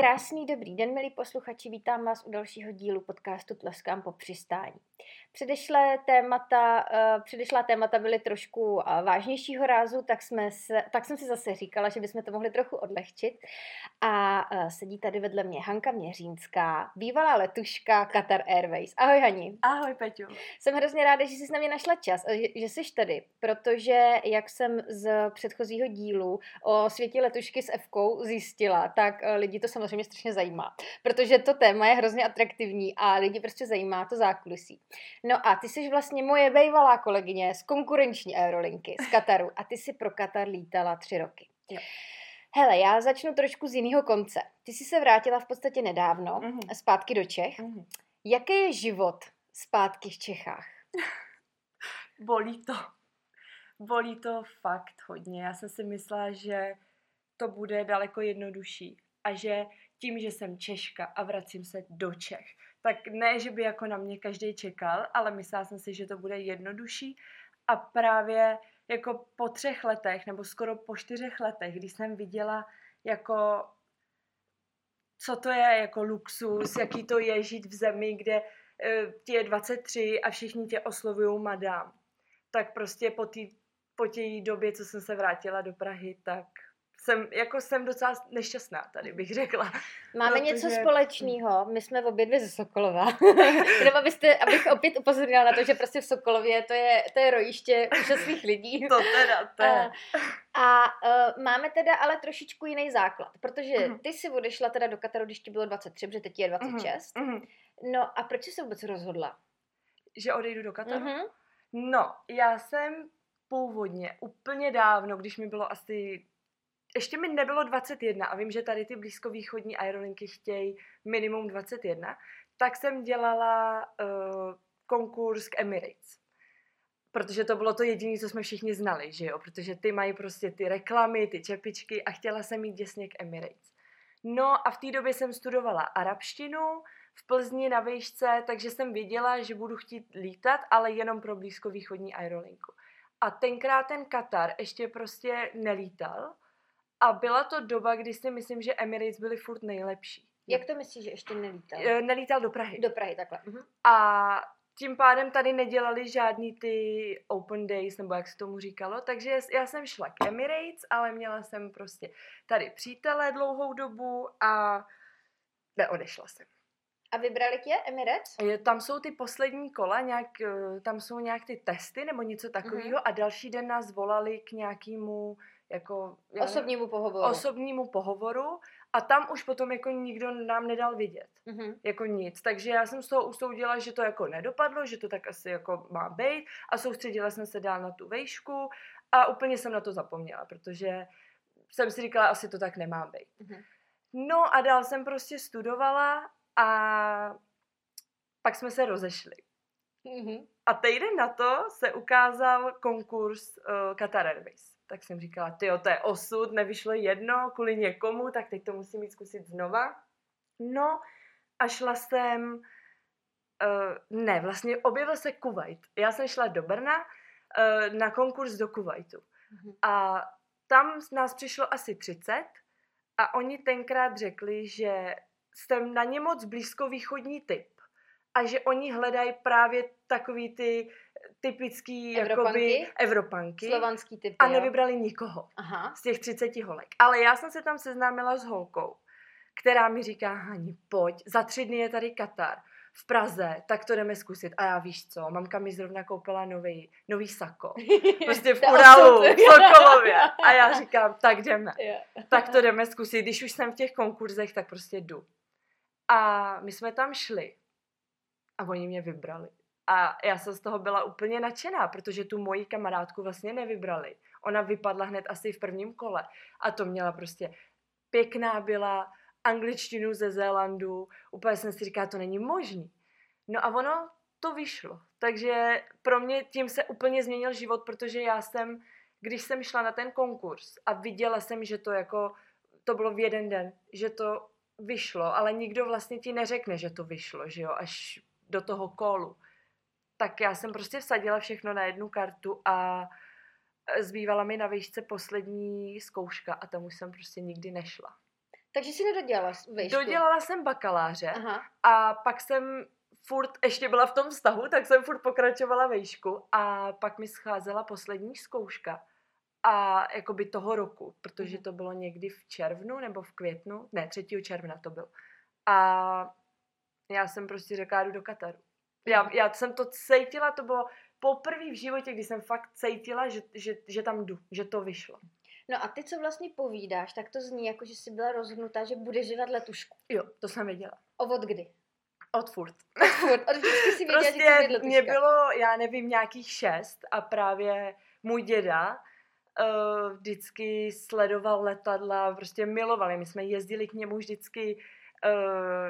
Krásný dobrý den, milí posluchači, vítám vás u dalšího dílu podcastu Tleskám po přistání. Předešlá témata byly trošku vážnějšího rázu, tak jsem si zase říkala, že bychom to mohli trochu odlehčit. A sedí tady vedle mě Hanka Měřínská, bývalá letuška Qatar Airways. Ahoj, Hani. Ahoj, Peťu. Jsem hrozně ráda, že jsi na mě našla čas a že jsi tady, protože jak jsem z předchozího dílu o světě letušky s Fkou zjistila, tak lidi to samozřejmě strašně zajímá, protože to téma je hrozně atraktivní a lidi prostě zajímá to zákulisí. No a ty jsi vlastně moje bývalá kolegyně z konkurenční aerolinky z Kataru a ty jsi pro Katar lítala 3 roky. Jo. Hele, já začnu trošku z jiného konce. Ty jsi se vrátila v podstatě nedávno zpátky do Čech. Jaký je život zpátky v Čechách? Bolí to. Bolí to fakt hodně. Já jsem si myslela, že to bude daleko jednodušší. A že tím, že jsem Češka a vracím se do Čech, tak ne, že by jako na mě každý čekal, ale myslela jsem si, že to bude jednodušší. A právě jako po 3 letech, nebo skoro po 4 letech, když jsem viděla, jako, co to je jako luxus, jaký to je žít v zemi, kde ti je 23 a všichni tě oslovují madam. Tak prostě po té době, co jsem se vrátila do Prahy, tak jsem docela nešťastná tady, bych řekla. Máme něco společného, my jsme obě dvě ze Sokolova. Nebo abych opět upozornila na to, že prostě v Sokolově to je rojiště úžasných lidí. To teda. A máme teda ale trošičku jiný základ, protože ty si odešla teda do Kataru, když ti bylo 23, protože teď je 26. No a proč jsi se vůbec rozhodla? Že odejdu do Kataru? No, já jsem původně, úplně dávno, když mi bylo asi... Ještě mi nebylo 21 a vím, že tady ty blízkovýchodní aerolinky chtějí minimum 21, tak jsem dělala konkurs k Emirates. Protože to bylo to jediné, co jsme všichni znali, že jo? Protože ty mají prostě ty reklamy, ty čepičky a chtěla jsem jít děsně k Emirates. No a v té době jsem studovala arabštinu v Plzni na výšce, takže jsem věděla, že budu chtít lítat, ale jenom pro blízkovýchodní aerolinku. A tenkrát ten Katar ještě prostě nelítal. A byla to doba, kdy si myslím, že Emirates byly furt nejlepší. Jak to myslíš, že ještě nelítal? Nelítal do Prahy. Do Prahy, takhle. A tím pádem tady nedělali žádný ty open days, nebo jak se tomu říkalo, takže já jsem šla k Emirates, ale měla jsem prostě tady přítele dlouhou dobu a neodešla jsem. A vybrali tě Emirates? Tam jsou ty poslední kola, tam jsou nějak ty testy nebo něco takového a další den nás volali k nějakému jako... Osobnímu pohovoru a tam už potom jako nikdo nám nedal vidět. Jako nic. Takže já jsem z toho usoudila, že to jako nedopadlo, že to tak asi jako má být a soustředila jsem se dál na tu vejšku a úplně jsem na to zapomněla, protože jsem si říkala, asi to tak nemá být. No a dál jsem prostě studovala a pak jsme se rozešli. A týden na to se ukázal konkurs Qatar Airways. Tak jsem říkala, tyjo, to je osud, nevyšlo jedno kvůli někomu, tak teď to musím jít zkusit znova. No a šla jsem, vlastně objevil se Kuvajt. Já jsem šla do Brna na konkurs do Kuvajtu. A tam nás přišlo asi 30 a oni tenkrát řekli, že jsem na ně moc blízkovýchodní typ. A že oni hledají právě takový ty typický Evropanky. Slovanský typy, a nevybrali nikoho z těch 30 holek. Ale já jsem se tam seznámila s holkou, která mi říká, Hani, pojď, za 3 dny je tady Katar v Praze, tak to jdeme zkusit. A já víš co, mamka mi zrovna koupila nový sako. Prostě v Uralu, v Sokolově. A já říkám, tak jdeme. Tak to jdeme zkusit. Když už jsem v těch konkurzech, tak prostě jdu. A my jsme tam šli. A oni mě vybrali. A já jsem z toho byla úplně nadšená, protože tu moji kamarádku vlastně nevybrali. Ona vypadla hned asi v prvním kole. A to měla prostě pěkná byla, angličtinu ze Zélandu. Úplně jsem si říkala, to není možný. No a ono to vyšlo. Takže pro mě tím se úplně změnil život, protože já jsem, když jsem šla na ten konkurs a viděla jsem, že to jako, to bylo v jeden den, že to vyšlo, ale nikdo vlastně ti neřekne, že to vyšlo, že jo, až do toho kolu. Tak já jsem prostě vsadila všechno na jednu kartu a zbývala mi na výšce poslední zkouška a tam už jsem prostě nikdy nešla. Takže jsi nedodělala výšku. Dodělala jsem bakaláře. Aha. A pak jsem furt, ještě byla v tom vztahu, tak jsem furt pokračovala výšku a pak mi scházela poslední zkouška. A jakoby toho roku, protože to bylo někdy v červnu nebo v květnu, ne, 3. června to bylo. A já jsem prostě řekla, jdu do Kataru. Já jsem to cítila, to bylo poprvé v životě, kdy jsem fakt cítila, že tam jdu, že to vyšlo. No a ty, co vlastně povídáš, tak to zní jako, že jsi byla rozhodnutá, že budeš dělat letušku. Jo, to jsem věděla. Od kdy? Od furt. Od vždycky si věděla, prostě že chci být letuška. Mě bylo, já nevím, nějakých 6 a právě můj děda vždycky sledoval letadla, prostě milovali. My jsme jezdili k němu vždycky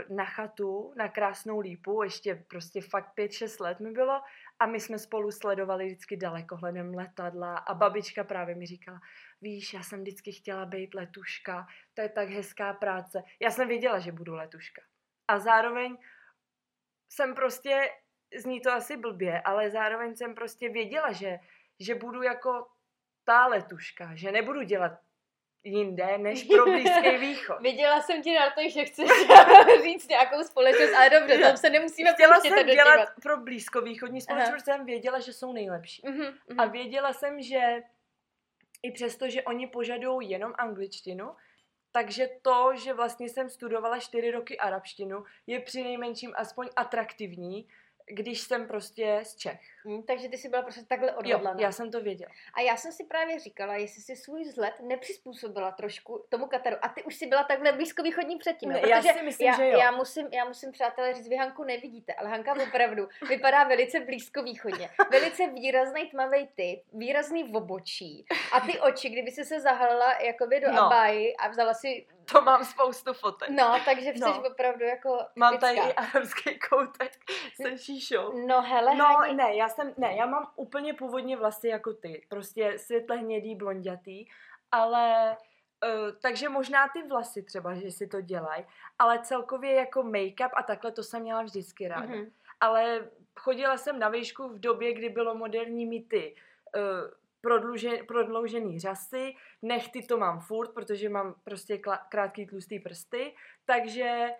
na chatu, na Krásnou Lípu, ještě prostě fakt 5-6 let mi bylo a my jsme spolu sledovali vždycky dalekohledem letadla a babička právě mi říkala, víš, já jsem vždycky chtěla být letuška, to je tak hezká práce. Já jsem věděla, že budu letuška. A zároveň jsem prostě, zní to asi blbě, ale zároveň jsem prostě věděla, že budu jako ta letuška, že nebudu dělat jinde, než pro Blízký východ. Viděla jsem ti na to, že chceš říct nějakou společnost, ale dobře, tam se nemusíme pouštět. Chtěla jsem dělat pro blízkovýchodní společnost, protože jsem věděla, že jsou nejlepší. A věděla jsem, že i přesto, že oni požadují jenom angličtinu, takže to, že vlastně jsem studovala 4 roky arabštinu, je přinejmenším aspoň atraktivní, když jsem prostě z Čech. Takže ty jsi byla prostě takhle odhodlaná. Já jsem to věděla. A já jsem si právě říkala, jestli jsi svůj vzhled nepřizpůsobila trošku tomu Kataru. A ty už jsi byla takhle blízkovýchodní předtím. Ne, já si myslím, že jo. Já musím, přátelé, říct, vy Hanku nevidíte, ale Hanka opravdu vypadá velice blízkovýchodně. Velice výrazný tmavý typ, výrazný obočí. A ty oči, kdyby jsi se zahalila jakoby do abáji a vzala si... To mám spoustu fotek. No, takže chceš opravdu jako... Mám typická. Tady i arabský koutek se šíšou. No hele. Já mám úplně původně vlasy jako ty. Prostě světle hnědý, blondětý, ale... takže možná ty vlasy třeba, že si to dělají, ale celkově jako make-up a takhle to jsem měla vždycky ráda. Mm-hmm. Ale chodila jsem na výšku v době, kdy bylo moderní mít ty... prodloužený řasy, nechty to mám furt, protože mám prostě krátký tlustý prsty, takže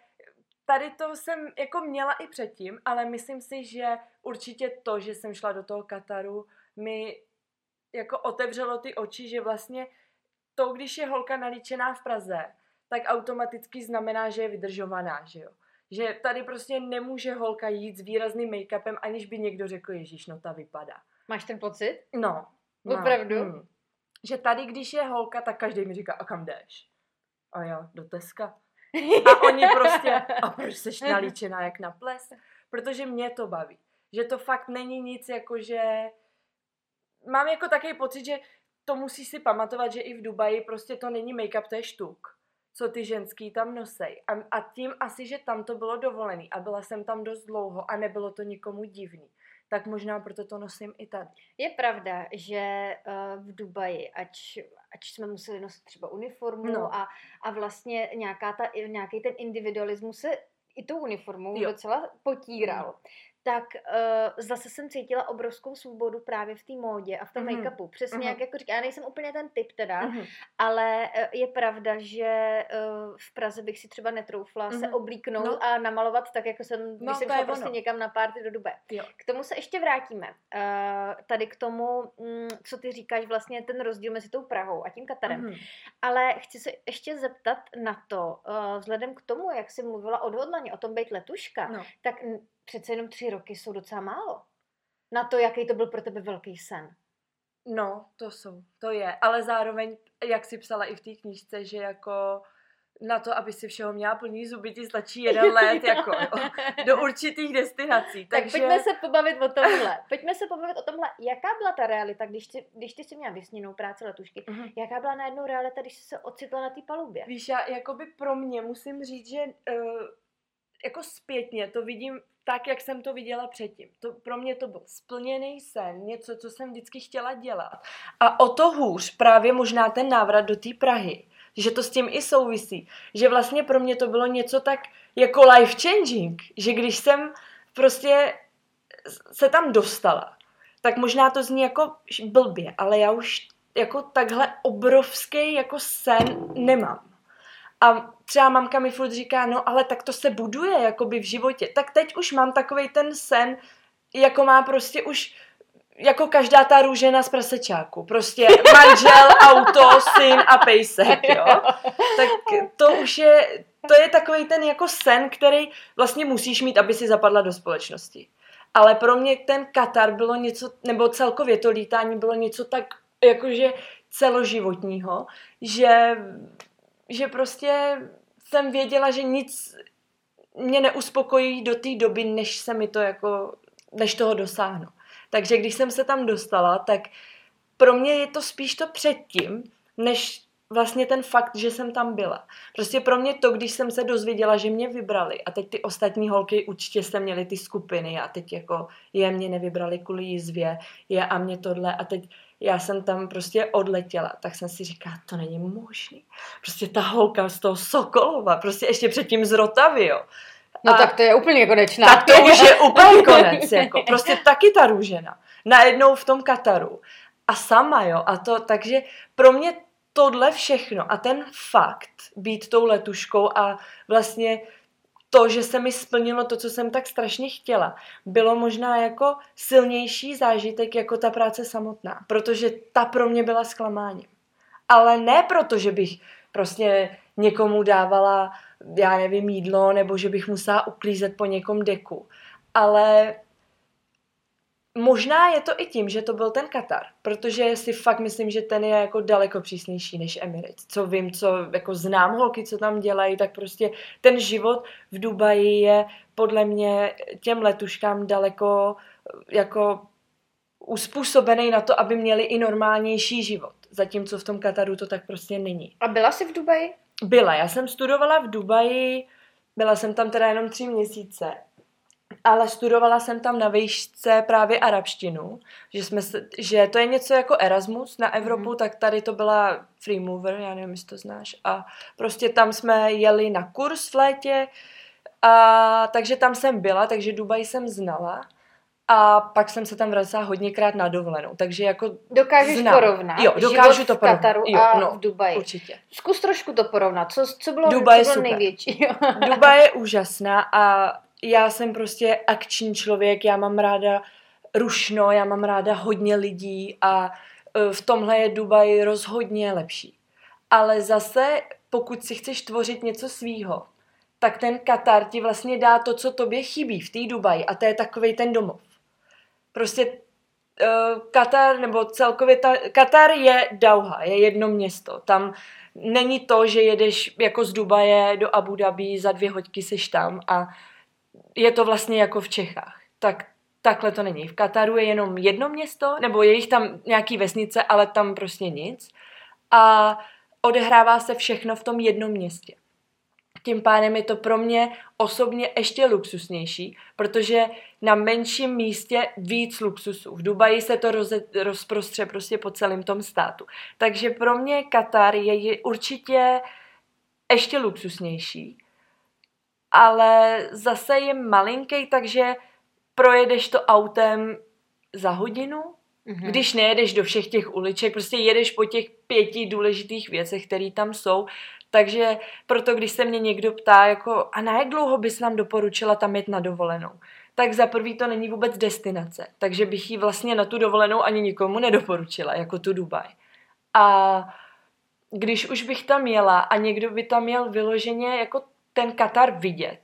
tady to jsem jako měla i předtím, ale myslím si, že určitě to, že jsem šla do toho Kataru, mi jako otevřelo ty oči, že vlastně to, když je holka nalíčená v Praze, tak automaticky znamená, že je vydržovaná, že jo. Že tady prostě nemůže holka jít s výrazným make-upem, aniž by někdo řekl, ježíš, no ta vypadá. Máš ten pocit? No. Opravdu? Že tady, když je holka, tak každý mi říká, a kam jdeš? A jo, do Teska. A oni prostě, a proč seš nalíčená jak na ples? Protože mě to baví. Že to fakt není nic, jakože... Mám jako takový pocit, že to musíš si pamatovat, že i v Dubaji prostě to není make-up, to je štuk. Co ty ženský tam nosej. A tím asi, že tam to bylo dovolený. A byla jsem tam dost dlouho a nebylo to nikomu divný. Tak možná proto to nosím i tady. Je pravda, že v Dubaji, ač jsme museli nosit třeba uniformu a vlastně nějaký ten individualismus se i tou uniformou docela potíral, tak zase jsem cítila obrovskou svobodu právě v té módě a v tom make-upu. Přesně jak jako říkám, já nejsem úplně ten typ teda, ale je pravda, že v Praze bych si třeba netroufla se oblíknout a namalovat tak, jako jsem, když jsem šla prostě někam na párty do Dubaje. K tomu se ještě vrátíme. Tady k tomu, co ty říkáš, vlastně ten rozdíl mezi tou Prahou a tím Katarem. Ale chci se ještě zeptat na to, vzhledem k tomu, jak jsi mluvila odhodlaně o tom být letuška, tak... Přece jenom 3 roky jsou docela málo. Na to, jaký to byl pro tebe velký sen. No, to je. Ale zároveň, jak jsi psala i v té knížce, že jako na to, aby si všeho měla plný zuby, ti stačí 1 let jako do určitých destinací. Takže... Tak pojďme se pobavit o tomhle. Jaká byla ta realita, když ty jsi měla vysněnou práci letušky, jaká byla najednou realita, když jsi se ocitla na té palubě? Víš, já jakoby pro mě musím říct, že jako zpětně to vidím tak, jak jsem to viděla předtím. Pro mě to byl splněný sen, něco, co jsem vždycky chtěla dělat. A o to hůř právě možná ten návrat do té Prahy, že to s tím i souvisí, že vlastně pro mě to bylo něco tak jako life changing, že když jsem prostě se tam dostala, tak možná to zní jako blbě, ale já už jako takhle obrovský jako sen nemám. A třeba mamka mi furt říká, no ale tak to se buduje jakoby v životě. Tak teď už mám takovej ten sen, jako má prostě už jako každá ta růžena z prasečáku. Prostě manžel, auto, syn a pejsek, jo. Tak to je takovej ten jako sen, který vlastně musíš mít, aby si zapadla do společnosti. Ale pro mě ten Katar bylo něco, nebo celkově to lítání bylo něco tak jakože celoživotního, že prostě jsem věděla, že nic mě neuspokojí do té doby, než se mi to jako, než toho dosáhnu. Takže když jsem se tam dostala, tak pro mě je to spíš to předtím, než vlastně ten fakt, že jsem tam byla. Prostě pro mě to, když jsem se dozvěděla, že mě vybrali a teď ty ostatní holky určitě se měly ty skupiny a teď jako je mě nevybrali kvůli jízvě, je a mě tohle a teď já jsem tam prostě odletěla, tak jsem si říkala, to není možný. Prostě ta holka z toho Sokolova, prostě ještě předtím z Rotavy, jo. No a tak to je úplně konečná. Tak to už je úplně konec, jako. Prostě taky ta růžena. Najednou v tom Kataru. A sama, jo. A to, takže pro mě tohle všechno a ten fakt být tou letuškou a vlastně to, že se mi splnilo to, co jsem tak strašně chtěla, bylo možná jako silnější zážitek jako ta práce samotná, protože ta pro mě byla zklamáním. Ale ne proto, že bych prostě někomu dávala, já nevím, jídlo, nebo že bych musela uklízet po někom deku. Ale možná je to i tím, že to byl ten Katar, protože si fakt myslím, že ten je jako daleko přísnější než Emirates. Co vím, co jako znám holky, co tam dělají, tak prostě ten život v Dubaji je podle mě těm letuškám daleko jako uspůsobený na to, aby měli i normálnější život. Zatímco v tom Kataru to tak prostě není. A byla jsi v Dubaji? Byla. Já jsem studovala v Dubaji, byla jsem tam teda jenom 3 měsíce. Ale studovala jsem tam na výšce právě arabštinu, že to je něco jako Erasmus na Evropu, tak tady to byla free mover, já nevím, jestli to znáš. A prostě tam jsme jeli na kurz v létě, a takže tam jsem byla, takže Dubaj jsem znala. A pak jsem se tam vracela hodněkrát na dovolenou, takže jako dokážeš porovnat. Jo, dokážu to porovnat. V Kataru a v Dubaji. Určitě. Zkus trošku to porovnat, co bylo největší. Dubaj je úžasná a já jsem prostě akční člověk, já mám ráda rušno, já mám ráda hodně lidí a v tomhle je Dubaj rozhodně lepší. Ale zase, pokud si chceš tvořit něco svýho, tak ten Katar ti vlastně dá to, co tobě chybí v té Dubaji a to je takovej ten domov. Prostě Katar, nebo celkově Katar je Dauha, je jedno město. Tam není to, že jedeš jako z Dubaje do Abu Dhabi, za 2 hoďky seš tam a je to vlastně jako v Čechách. Tak takhle to není. V Kataru je jenom jedno město, nebo je jich tam nějaký vesnice, ale tam prostě nic. A odehrává se všechno v tom jednom městě. Tím pádem je to pro mě osobně ještě luxusnější, protože na menším místě víc luxusu. V Dubaji se to rozprostře prostě po celém tom státu. Takže pro mě Katar je určitě ještě luxusnější, ale zase je malinký, takže projedeš to autem za hodinu, když nejedeš do všech těch uliček, prostě jedeš po těch 5 důležitých věcech, které tam jsou. Takže proto, když se mě někdo ptá, jako, a na jak dlouho bys nám doporučila tam jet na dovolenou, tak za prvý to není vůbec destinace, takže bych ji vlastně na tu dovolenou ani nikomu nedoporučila, jako tu Dubaj. A když už bych tam jela a někdo by tam jel vyloženě jako ten Katar vidět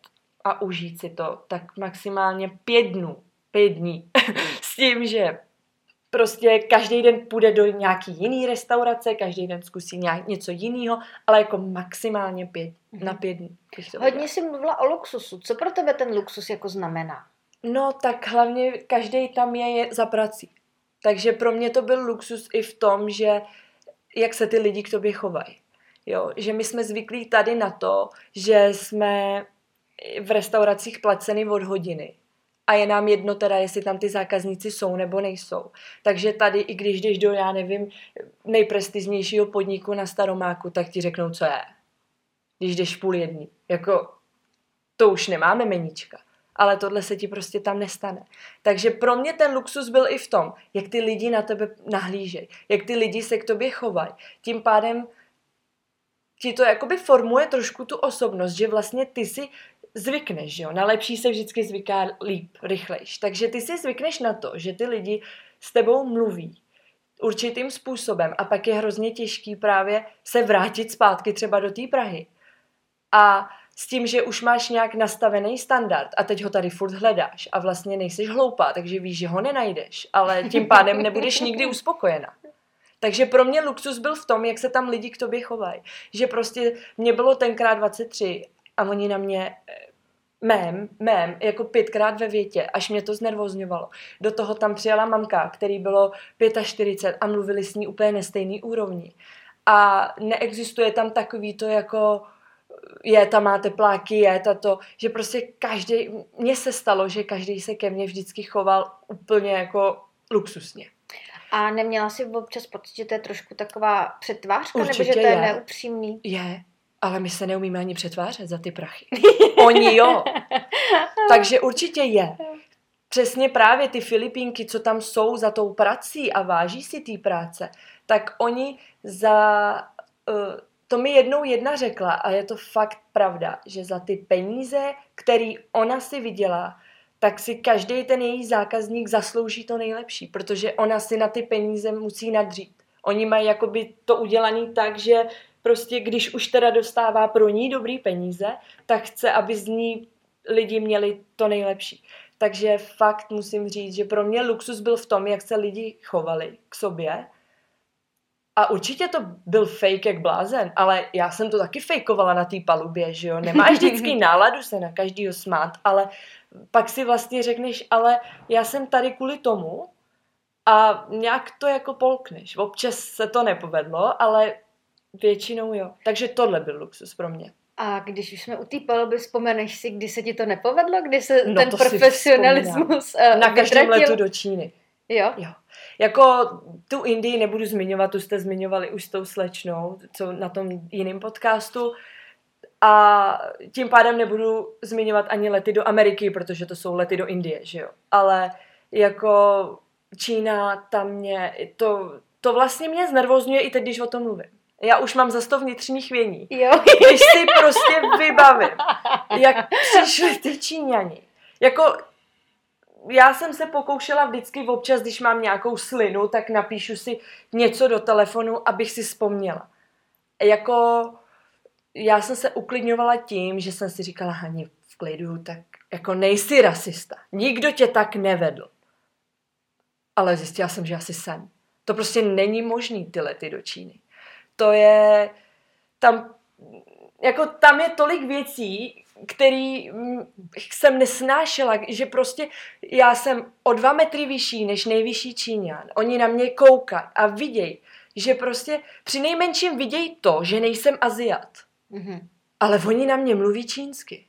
a užít si to, tak maximálně 5 dní, s tím, že prostě každý den půjde do nějaký jiný restaurace, každý den zkusí něco jiného, ale jako maximálně 5 na 5 dní. Hodně jsi mluvila o luxusu. Co pro tebe ten luxus jako znamená? No tak hlavně každý tam je za prací. Takže pro mě to byl luxus i v tom, že jak se ty lidi k tobě chovají. Jo? Že my jsme zvyklí tady na to, že jsme v restauracích placeni od hodiny. A je nám jedno teda, jestli tam ty zákazníci jsou nebo nejsou. Takže tady, i když jdeš do, já nevím, nejprestižnějšího podniku na Staromáku, tak ti řeknou, co je. Když jdeš 12:30. Jako, to už nemáme meníčka. Ale tohle se ti prostě tam nestane. Takže pro mě ten luxus byl i v tom, jak ty lidi na tebe nahlížejí, jak ty lidi se k tobě chovají. Tím pádem ti to jakoby formuje trošku tu osobnost, že vlastně ty si zvykneš, jo? Na lepší se vždycky zvyká líp, rychlejš. Takže ty si zvykneš na to, že ty lidi s tebou mluví určitým způsobem a pak je hrozně těžký právě se vrátit zpátky třeba do té Prahy. A s tím, že už máš nějak nastavený standard a teď ho tady furt hledáš a vlastně nejseš hloupá, takže víš, že ho nenajdeš, ale tím pádem nebudeš nikdy uspokojena. Takže pro mě luxus byl v tom, jak se tam lidi k tobě chovají. Že prostě mě bylo tenkrát 23 a oni na mě mém, jako 5krát ve větě, až mě to znervozňovalo. Do toho tam přijela mamka, který bylo 45 a mluvili s ní úplně nestejný úrovni. A neexistuje tam takový to jako ta má tepláky, to, že prostě každý, mně se stalo, že každý se ke mně vždycky choval úplně jako luxusně. A neměla jsi občas pocit, že to je trošku taková přetvářka, určitě nebo že to je neupřímný? Je, ale my se neumíme ani přetvářet za ty prachy. Oni jo. Takže určitě je. Přesně právě ty Filipínky, co tam jsou za tou prací a váží si té práce, tak oni za... To mi jednou jedna řekla a je to fakt pravda, že za ty peníze, který ona si vydělá, tak si každý ten její zákazník zaslouží to nejlepší, protože ona si na ty peníze musí nadřít. Oni mají jakoby to udělané tak, že prostě když už teda dostává pro ní dobrý peníze, tak chce, aby z ní lidi měli to nejlepší. Takže fakt musím říct, že pro mě luxus byl v tom, jak se lidi chovali k sobě. A určitě to byl fake jak blázen, ale já jsem to taky fejkovala na té palubě, že jo. Nemáš vždycky náladu se na každýho smát, ale pak si vlastně řekneš, ale já jsem tady kvůli tomu a nějak to jako polkneš. Občas se to nepovedlo, ale většinou jo. Takže tohle byl luxus pro mě. A když už jsme u té paluby, vzpomeneš si, kdy se ti to nepovedlo? Kdy se ten profesionalismus vytratil? Na každém letu do Číny. Jo. Jako tu Indii nebudu zmiňovat, tu jste zmiňovali už s tou slečnou, co na tom jiném podcastu. A tím pádem nebudu zmiňovat ani lety do Ameriky, protože to jsou lety do Indie, že jo. Ale jako Čína, tam mě, to vlastně mě znervozňuje i teď, když o tom mluvím. Já už mám za 100 vnitřních vění. Jo. Když si prostě vybavím, jak přišli ty Číňani. Jako... Já jsem se pokoušela vždycky občas, když mám nějakou slinu, tak napíšu si něco do telefonu, abych si vzpomněla. Jako, já jsem se uklidňovala tím, že jsem si říkala, Hani, v klidu, tak jako nejsi rasista. Nikdo tě tak nevedl. Ale zjistila jsem, že asi jsem. To prostě není možný, ty lety do Číny. To je, tam je tolik věcí, který jsem nesnášela, že prostě já jsem o 2 metry vyšší než nejvyšší Číňan. Oni na mě koukají a vidějí, že prostě při nejmenším vidějí to, že nejsem Aziat. Mm-hmm. Ale oni na mě mluví čínsky.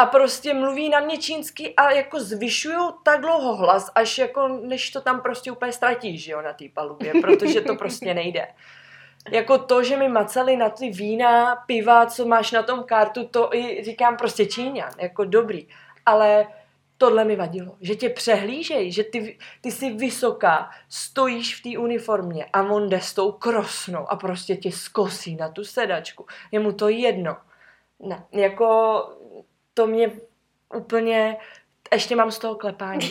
A prostě mluví na mě čínsky a jako zvyšují tak dlouho hlas, až jako než to tam prostě úplně ztratíš, jo, na té palubě, protože to prostě nejde. Jako to, že mi macali na ty vína, piva, co máš na tom kartu, to i říkám prostě Číňan, jako dobrý. Ale tohle mi vadilo, že tě přehlížej, že ty jsi vysoká, stojíš v té uniformě a on jde s tou krosnou a prostě tě skosí na tu sedačku. Je mu to jedno. Ne, jako to mě úplně... Ještě mám z toho klepání.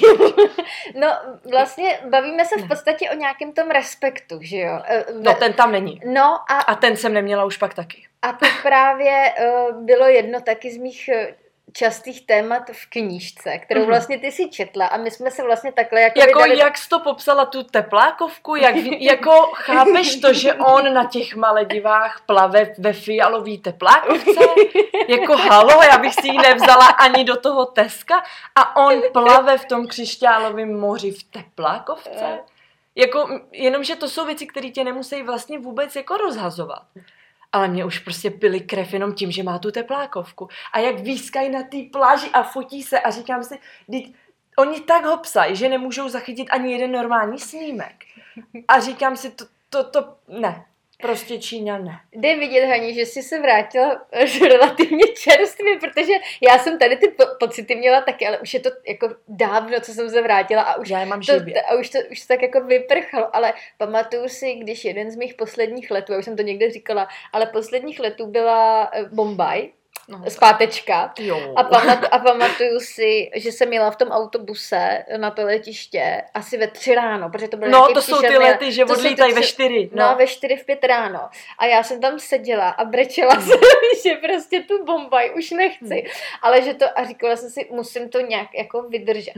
No vlastně bavíme se v podstatě o nějakém tom respektu, že jo? No ten tam není. No a ten jsem neměla už pak taky. A to právě bylo jedno taky z mých častých témat v knížce, kterou vlastně ty si četla a my jsme se vlastně takhle... Jako vydali... jak jsi to popsala tu teplákovku, jak, jako chápeš to, že on na těch Maledivách plave ve fialový teplákovce? Jako halo, já bych si ji nevzala ani do toho Teska a on plave v tom křišťálovém moři v teplákovce? Jako, jenomže to jsou věci, které tě nemusí vlastně vůbec jako rozhazovat. Ale mě už prostě pili krev jenom tím, že má tu teplákovku. A jak výskají na té pláži a fotí se a říkám si, oni tak ho psají, že nemůžou zachytit ani jeden normální snímek. A říkám si, ne, Prostě Číňané. Jde vidět, Hani, že jsi se vrátila relativně čerstvě, protože já jsem tady ty pocity měla taky, ale už je to jako dávno, co jsem se vrátila a už to tak jako vyprchalo, ale pamatuju si, když jeden z mých posledních letů, já už jsem to někde říkala, ale posledních letů byla Bombaj, zpátečka. A pamatuju si, že jsem jela v tom autobuse na to letiště asi ve 3 ráno, protože to bylo nějaký příšerný. No, to jsou ty lety, že odlítají ve 4. No, ve 4 v 5 ráno. A já jsem tam seděla a brečela jsem, že prostě tu Bombaj už nechci. Ale že to, a říkala jsem si, musím to nějak jako vydržet.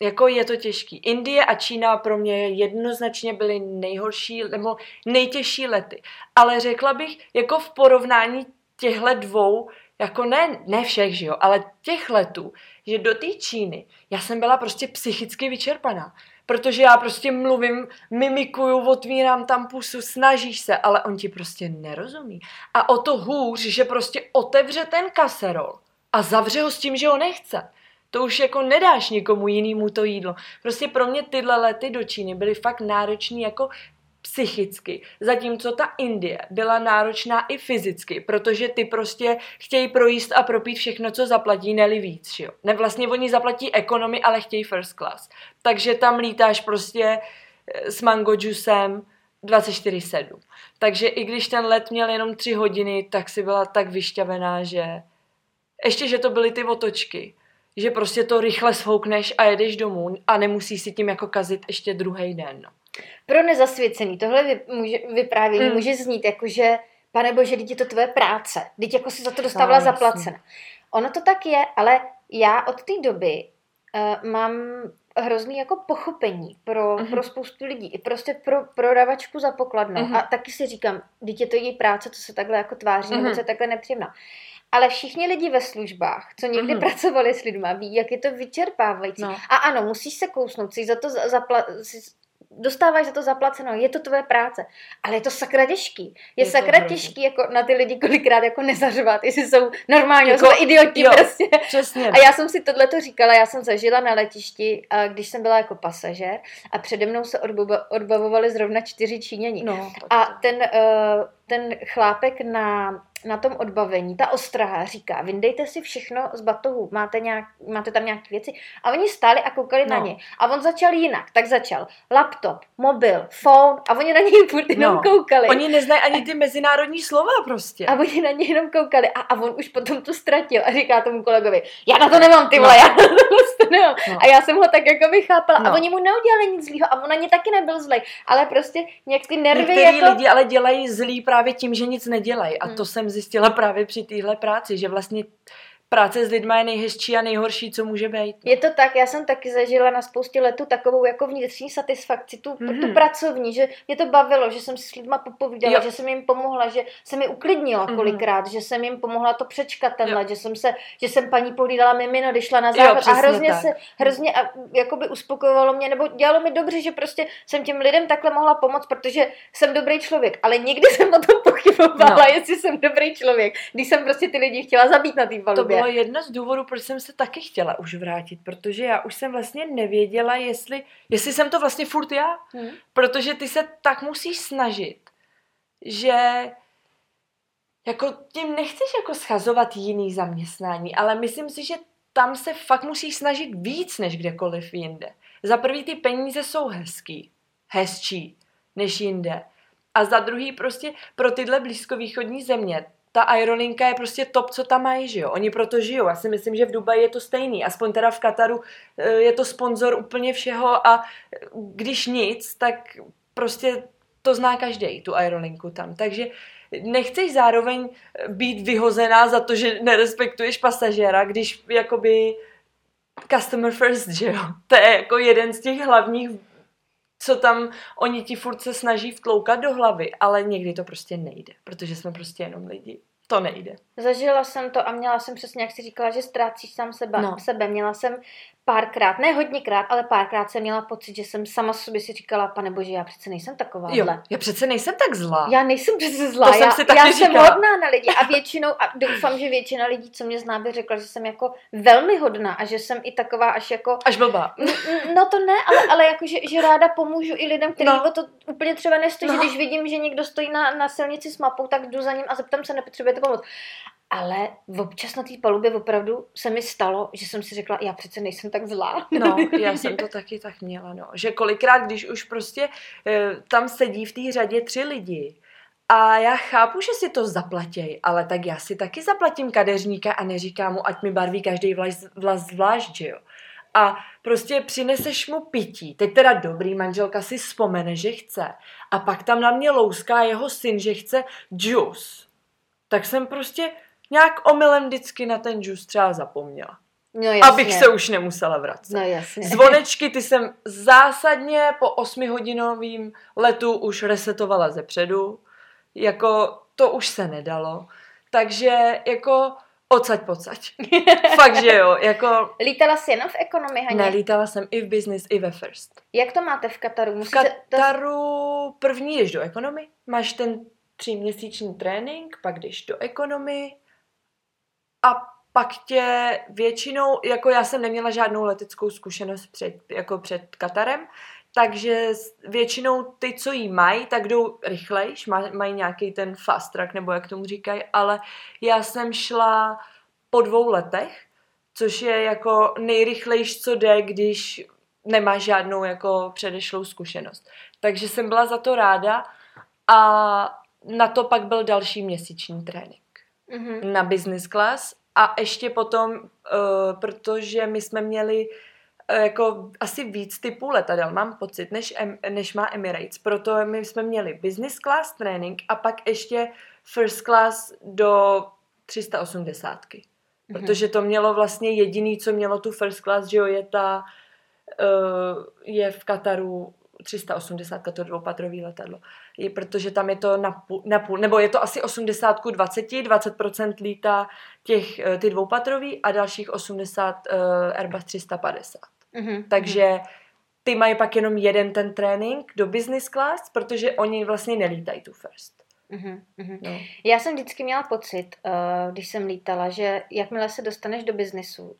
Jako je to těžký. Indie a Čína pro mě jednoznačně byly nejhorší, nebo nejtěžší lety. Ale řekla bych, jako v porovnání těchto dvou, jako ne všech, že jo, ale těch letů, že do té Číny já jsem byla prostě psychicky vyčerpaná, protože já prostě mluvím, mimikuju, otvírám tam pusu, snažíš se, ale on ti prostě nerozumí. A o to hůř, že prostě otevře ten kaserol a zavře ho s tím, že ho nechce. To už jako nedáš nikomu jinému to jídlo. Prostě pro mě tyhle lety do Číny byly fakt náročný jako psychicky, zatímco ta Indie byla náročná i fyzicky, protože ty prostě chtějí projíst a propít všechno, co zaplatí, ne-li víc, jo. Ne, vlastně oni zaplatí economy, ale chtějí first class. Takže tam lítáš prostě s mango džusem 24/7. Takže i když ten let měl jenom 3 hodiny, tak si byla tak vyšťavená, že ještě, že to byly ty otočky, že prostě to rychle svoukneš a jedeš domů a nemusíš si tím jako kazit ještě druhý den, no. Pro nezasvěcený tohle vyprávění může znít jako, že panebože, vždyť je to tvoje práce, vždyť jako si za to dostávala zaplacena. Ono to tak je, ale já od té doby mám hrozný jako pochopení pro spoustu lidí, i prostě pro prodavačku za pokladnou. A taky si říkám, vždyť je to její práce, co se takhle jako tváří, nebo co je takhle nepříjemná. Ale všichni lidi ve službách, co někdy pracovali s lidma, ví, jak je to vyčerpávající. No. A ano, musíš se kousnout, si za to dostáváš za to zaplaceno, je to tvoje práce, ale je to sakra těžký. Je sakra těžký jako na ty lidi kolikrát jako nezařvat, jestli jsou normální, jako, jsme idioti, jo, prostě. Přesně. A já jsem si tohleto říkala, já jsem zažila na letišti, když jsem byla jako pasažér a přede mnou se odbavovali zrovna 4 Číňani. No, a ten chlápek na tom odbavení, ta ostraha říká, vyndejte si všechno z batohu, máte tam nějaké věci. A oni stáli a koukali na ně. A on začal jinak, tak začal laptop, mobil, phone a oni na něj furt jenom koukali. Oni neznají ani ty mezinárodní slova prostě. A oni na něj jenom koukali a on už potom to ztratil a říká tomu kolegovi, já na to nemám, ty vole, já na to nemám. No. A já jsem ho tak jako vychápala. No. A oni mu neudělali nic zlýho a on na ně taky nebyl zlej. Ale prostě nějak ty nervy. Některý jako lidi ale dělají zlý právě tím, že nic nedělají. A to jsem zjistila právě při téhle práci, že vlastně práce s lidma je nejhezčí a nejhorší, co může být. Je to tak, já jsem taky zažila na spoustě letů takovou jako vnitřní satisfakci, tu pracovní, že mě to bavilo, že jsem si s lidma popovídala, že jsem jim pomohla, že jsem je uklidnila kolikrát, že jsem jim pomohla to přečkat ten let, že jsem paní pohlídala mimino, když šla na záchod a hrozně jakoby uspokojovalo mě, nebo dělalo mi dobře, že prostě jsem těm lidem takhle mohla pomoct, protože jsem dobrý člověk, ale nikdy jsem o tom pochybovala, jestli jsem dobrý člověk, když jsem prostě ty lidi chtěla zabít na té palubě. To bylo jedno z důvodů, proč jsem se taky chtěla už vrátit, protože já už jsem vlastně nevěděla, jestli jsem to vlastně furt já, protože ty se tak musíš snažit, že jako tím nechceš jako schazovat jiný zaměstnání, ale myslím si, že tam se fakt musíš snažit víc než kdekoliv jinde. Za prvý ty peníze jsou hezčí než jinde a za druhý prostě pro tyhle blízkovýchodní země ta aerolinka je prostě top, co tam mají, že jo? Oni proto žijou. Já si myslím, že v Dubaji je to stejný. Aspoň teda v Kataru je to sponzor úplně všeho a když nic, tak prostě to zná každý, tu aerolinku tam. Takže nechceš zároveň být vyhozená za to, že nerespektuješ pasažéra, když jakoby customer first, že jo? To je jako jeden z těch hlavních, co tam oni ti furt se snaží vtloukat do hlavy, ale někdy to prostě nejde, protože jsme prostě jenom lidi. To nejde. Zažila jsem to a měla jsem přesně, jak jsi říkala, že ztrácíš sám sebe. Měla jsem párkrát, ne hodněkrát, ale párkrát jsem měla pocit, že jsem sama sobě si říkala, panebože, já přece nejsem taková. Jo, já přece nejsem tak zlá. Já nejsem přece zlá, já jsem hodná na lidi a většinou, a doufám, že většina lidí, co mě zná, by řekla, že jsem jako velmi hodná a že jsem i taková až jako... Až blbá. No to ne, ale jako, že ráda pomůžu i lidem, kteří o to úplně třeba nestojí, že když vidím, že někdo stojí na silnici s mapou, tak jdu za ním a zeptám se, nepotřebujete pomoc. Ale občas na té palubě opravdu se mi stalo, že jsem si řekla, já přece nejsem tak zlá. No, já jsem to taky tak měla, no. Že kolikrát, když už prostě tam sedí v té řadě 3 lidi a já chápu, že si to zaplatěj, ale tak já si taky zaplatím kadeřníka a neříkám mu, ať mi barví každý vlas zvlášť, že jo. A prostě přineseš mu pití. Teď teda dobrý, manželka si vzpomene, že chce. A pak tam na mě louská jeho syn, že chce džus. Tak jsem prostě... nějak omylem vždycky na ten džus třeba zapomněla. No jasně. Abych se už nemusela vracet. No jasně. Zvonečky ty jsem zásadně po 8hodinovým letu už resetovala zepředu. Jako to už se nedalo. Takže jako odsaď pocať. Fakt, že jo. Jako... Lítala jsi jenom v ekonomii, Haně? Ne, lítala jsem i v business, i ve first. Jak to máte v Kataru? První jdeš do ekonomii. Máš ten 3měsíční trénink, pak jdeš do ekonomii. A pak tě většinou, jako já jsem neměla žádnou leteckou zkušenost před Katarem, takže většinou ty, co jí mají, tak jdou rychlejš, mají nějaký ten fast track, nebo jak tomu říkají, ale já jsem šla po 2 letech, což je jako nejrychlejš, co jde, když nemáš žádnou jako předešlou zkušenost. Takže jsem byla za to ráda a na to pak byl další měsíční trénink. Mm-hmm. Na business class a ještě potom, protože my jsme měli jako asi víc typů letadel, mám pocit, než má Emirates, proto my jsme měli business class trénink a pak ještě first class do 380-ky. Mm-hmm. Protože to mělo vlastně jediný, co mělo tu first class, že jo, je v Kataru 380, to dvoupatrový letadlo. I protože tam je to na půl, nebo je to asi 80:20, 20% lítá ty dvoupatrový a dalších 80 Airbus 350. Mm-hmm. Takže ty mají pak jenom jeden ten trénink do business class, protože oni vlastně nelítají tu first. Mm-hmm. No. Já jsem vždycky měla pocit, když jsem lítala, že jakmile se dostaneš do biznesu,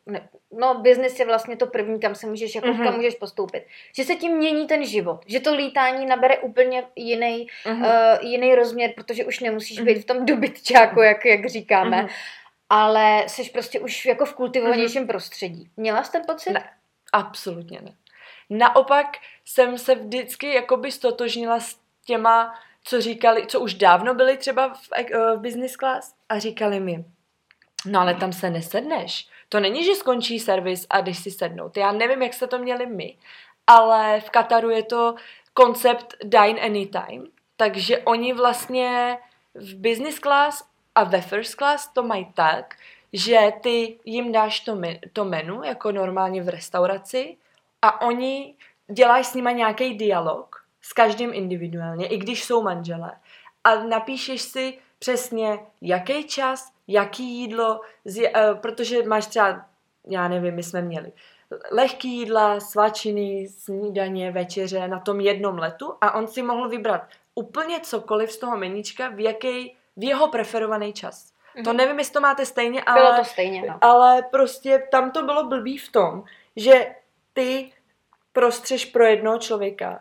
biznes je vlastně to první, kam se můžeš kam můžeš postoupit, že se tím mění ten život, že to lítání nabere úplně jiný jiný rozměr, protože už nemusíš být v tom dobytčáku, jak říkáme, ale jsi prostě už jako v kultivovanějším prostředí. Měla jsi ten pocit? Ne, absolutně ne. Naopak jsem se vždycky jakoby stotožnila s těma, co říkali, co už dávno byli třeba v business class a říkali mi, no ale tam se nesedneš. To není, že skončí servis a jdeš si sednout. Já nevím, jak se to měli my, ale v Kataru je to koncept dine anytime, takže oni vlastně v business class a ve first class to mají tak, že ty jim dáš to menu, jako normálně v restauraci a oni děláš s nima nějaký dialog, s každým individuálně, i když jsou manželé. A napíšeš si přesně, jaký čas, jaký jídlo, protože máš třeba, já nevím, my jsme měli lehký jídla, svačiny, snídaně, večeře na tom jednom letu a on si mohl vybrat úplně cokoliv z toho menička, v jeho preferovaný čas. Mm-hmm. To nevím, jestli to máte stejně, ale, bylo to stejně, no. Ale prostě tam to bylo blbý v tom, že ty prostřeš pro jednoho člověka,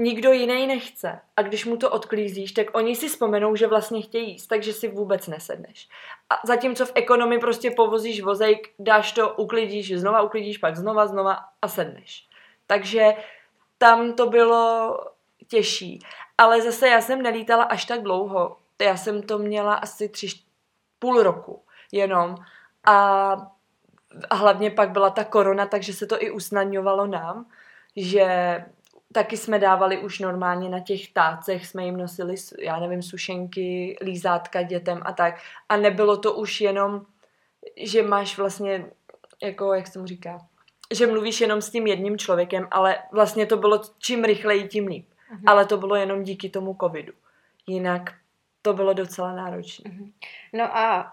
nikdo jiný nechce. A když mu to odklízíš, tak oni si vzpomenou, že vlastně chtějí jíst, takže si vůbec nesedneš. A zatímco v ekonomii prostě povozíš vozejk, dáš to, uklidíš, pak znova a sedneš. Takže tam to bylo těžší. Ale zase já jsem nelítala až tak dlouho. Já jsem to měla asi 3,5 roku jenom. A hlavně pak byla ta korona, takže se to i usnadňovalo nám, že... Taky jsme dávali už normálně na těch tácech, jsme jim nosili, já nevím, sušenky, lízátka dětem a tak. A nebylo to už jenom, že máš vlastně, jako, jak se mu říká, že mluvíš jenom s tím jedním člověkem, ale vlastně to bylo čím rychleji, tím líp. Mhm. Ale to bylo jenom díky tomu covidu. Jinak to bylo docela náročné. Mm-hmm. No a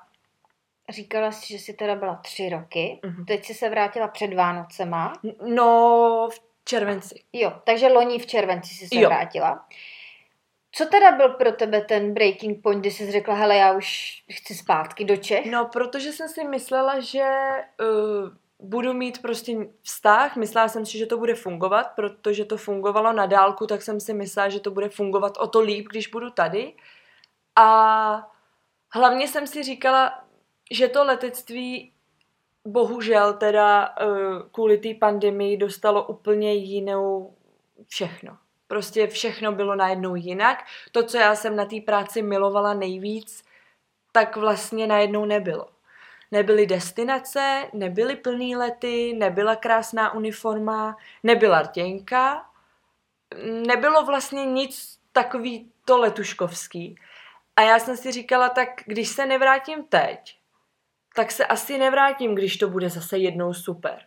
říkala jsi, že jsi teda byla 3 roky. Mm-hmm. Teď jsi se vrátila před Vánocema. No, v červenci. Jo, takže loni v červenci jsi se vrátila. Co teda byl pro tebe ten breaking point, kdy jsi řekla, hele, já už chci zpátky do Čech? No, protože jsem si myslela, že budu mít prostě vztah. Myslela jsem si, že to bude fungovat, protože to fungovalo na dálku, tak jsem si myslela, že to bude fungovat o to líp, když budu tady. A hlavně jsem si říkala, že to letectví bohužel teda kvůli té pandemii dostalo úplně jinou všechno. Prostě všechno bylo najednou jinak. To, co já jsem na té práci milovala nejvíc, tak vlastně najednou nebylo. Nebyly destinace, nebyly plný lety, nebyla krásná uniforma, nebyla rtěnka, nebylo vlastně nic takový to letuškovský. A já jsem si říkala, tak když se nevrátím teď, tak se asi nevrátím, když to bude zase jednou super.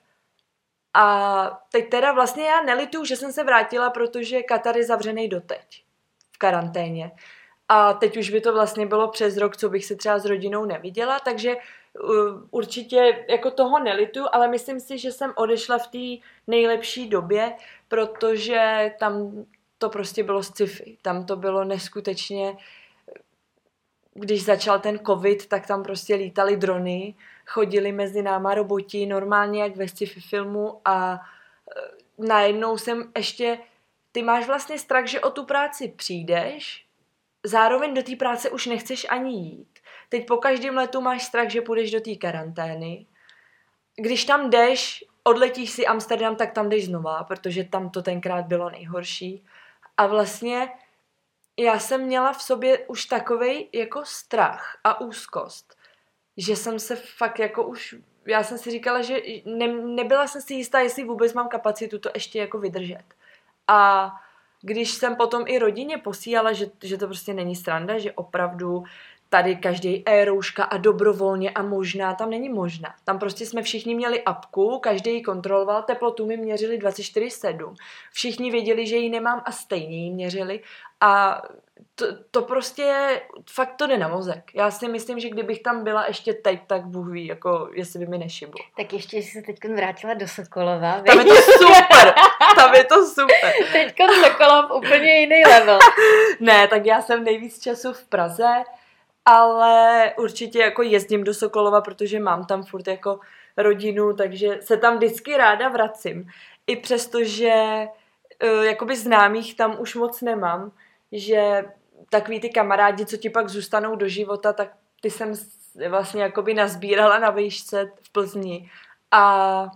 A teď teda vlastně já nelituju, že jsem se vrátila, protože Katar je zavřený doteď v karanténě. A teď už by to vlastně bylo přes rok, co bych se třeba s rodinou neviděla, takže určitě jako toho nelituju, ale myslím si, že jsem odešla v té nejlepší době, protože tam to prostě bylo sci-fi. Tam to bylo neskutečně, když začal ten covid, tak tam prostě lítaly drony, chodili mezi náma roboti, normálně jak ve sci-fi filmu a najednou jsem ještě, ty máš vlastně strach, že o tu práci přijdeš, zároveň do té práce už nechceš ani jít. Teď po každém letu máš strach, že půjdeš do té karantény. Když tam jdeš, odletíš si Amsterdam, tak tam jdeš znova, protože tam to tenkrát bylo nejhorší. A vlastně já jsem měla v sobě už takovej jako strach a úzkost, že jsem se fakt jako už, já jsem si říkala, že nebyla jsem si jistá, jestli vůbec mám kapacitu to ještě jako vydržet. A když jsem potom i rodině posílala, že to prostě není sranda, že opravdu tady každý e-rouška a dobrovolně a možná, tam není možná. Tam prostě jsme všichni měli apku, každý ji kontroloval, teplotu mi měřili 24/7. Všichni věděli, že ji nemám a stejně ji měřili. A to prostě, fakt to jde na mozek. Já si myslím, že kdybych tam byla ještě teď, tak Bůh ví, jako jestli by mi nešiblo. Tak ještě, jestli se teďkon vrátila do Sokolova. Tam je to super, tam je to super. Teďkon Sokolov úplně jiný level. Ne, tak já jsem nejvíc času v Praze, ale určitě jako jezdím do Sokolova, protože mám tam furt jako rodinu, takže se tam vždycky ráda vracím. I přesto, že jakoby známých tam už moc nemám, že takový ty kamarádi, co ti pak zůstanou do života, tak ty jsem vlastně jakoby nazbírala na výšce v Plzni. A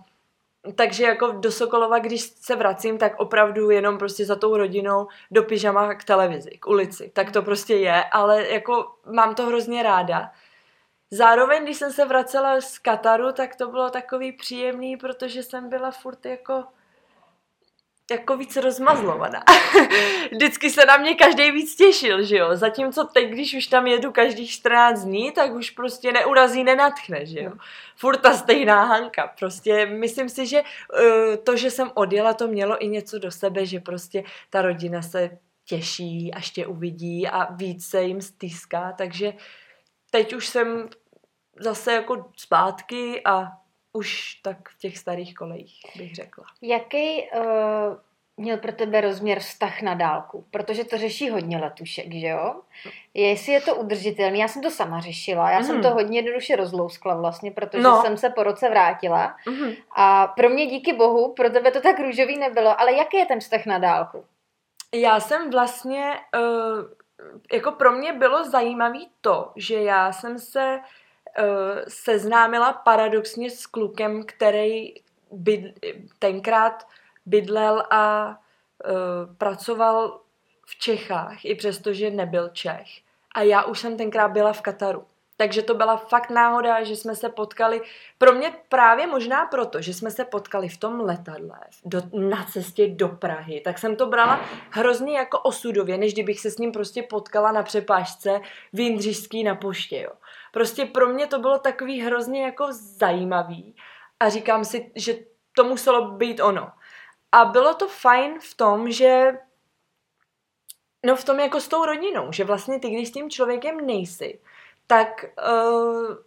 takže jako do Sokolova, když se vracím, tak opravdu jenom prostě za tou rodinou do pyžama k televizi, k ulici. Tak to prostě je, ale jako mám to hrozně ráda. Zároveň, když jsem se vracela z Kataru, tak to bylo takový příjemný, protože jsem byla furt jako víc rozmazlovaná. Vždycky se na mě každej víc těšil, že jo? Zatímco teď, když už tam jedu každých 14 dní, tak už prostě neurazí, nenatchne, že jo? Furt ta stejná Hanka. Prostě myslím si, že to, že jsem odjela, to mělo i něco do sebe, že prostě ta rodina se těší, až tě uvidí a víc se jim stýská, takže teď už jsem zase jako zpátky a už tak v těch starých kolejích, bych řekla. Jaký měl pro tebe rozměr vztah na dálku? Protože to řeší hodně letušek, že jo? Jestli je to udržitelný. Já jsem to sama řešila. Já jsem to hodně jednoduše rozlouskla vlastně, protože jsem se po roce vrátila. A pro mě díky bohu, pro tebe to tak růžový nebylo. Ale jaký je ten vztah na dálku? Já jsem vlastně, jako pro mě bylo zajímavý to, že já jsem se seznámila paradoxně s klukem, který tenkrát bydlel a pracoval v Čechách, i přestože nebyl Čech. A já už jsem tenkrát byla v Kataru. Takže to byla fakt náhoda, že jsme se potkali, pro mě právě možná proto, že jsme se potkali v tom letadle, na cestě do Prahy, tak jsem to brala hrozně jako osudově, než kdybych se s ním prostě potkala na přepážce v Jindřišský na poště, jo. Prostě pro mě to bylo takový hrozně jako zajímavý a říkám si, že to muselo být ono. A bylo to fajn v tom, že No v tom jako s tou rodinou, že vlastně ty, když s tím člověkem nejsi, tak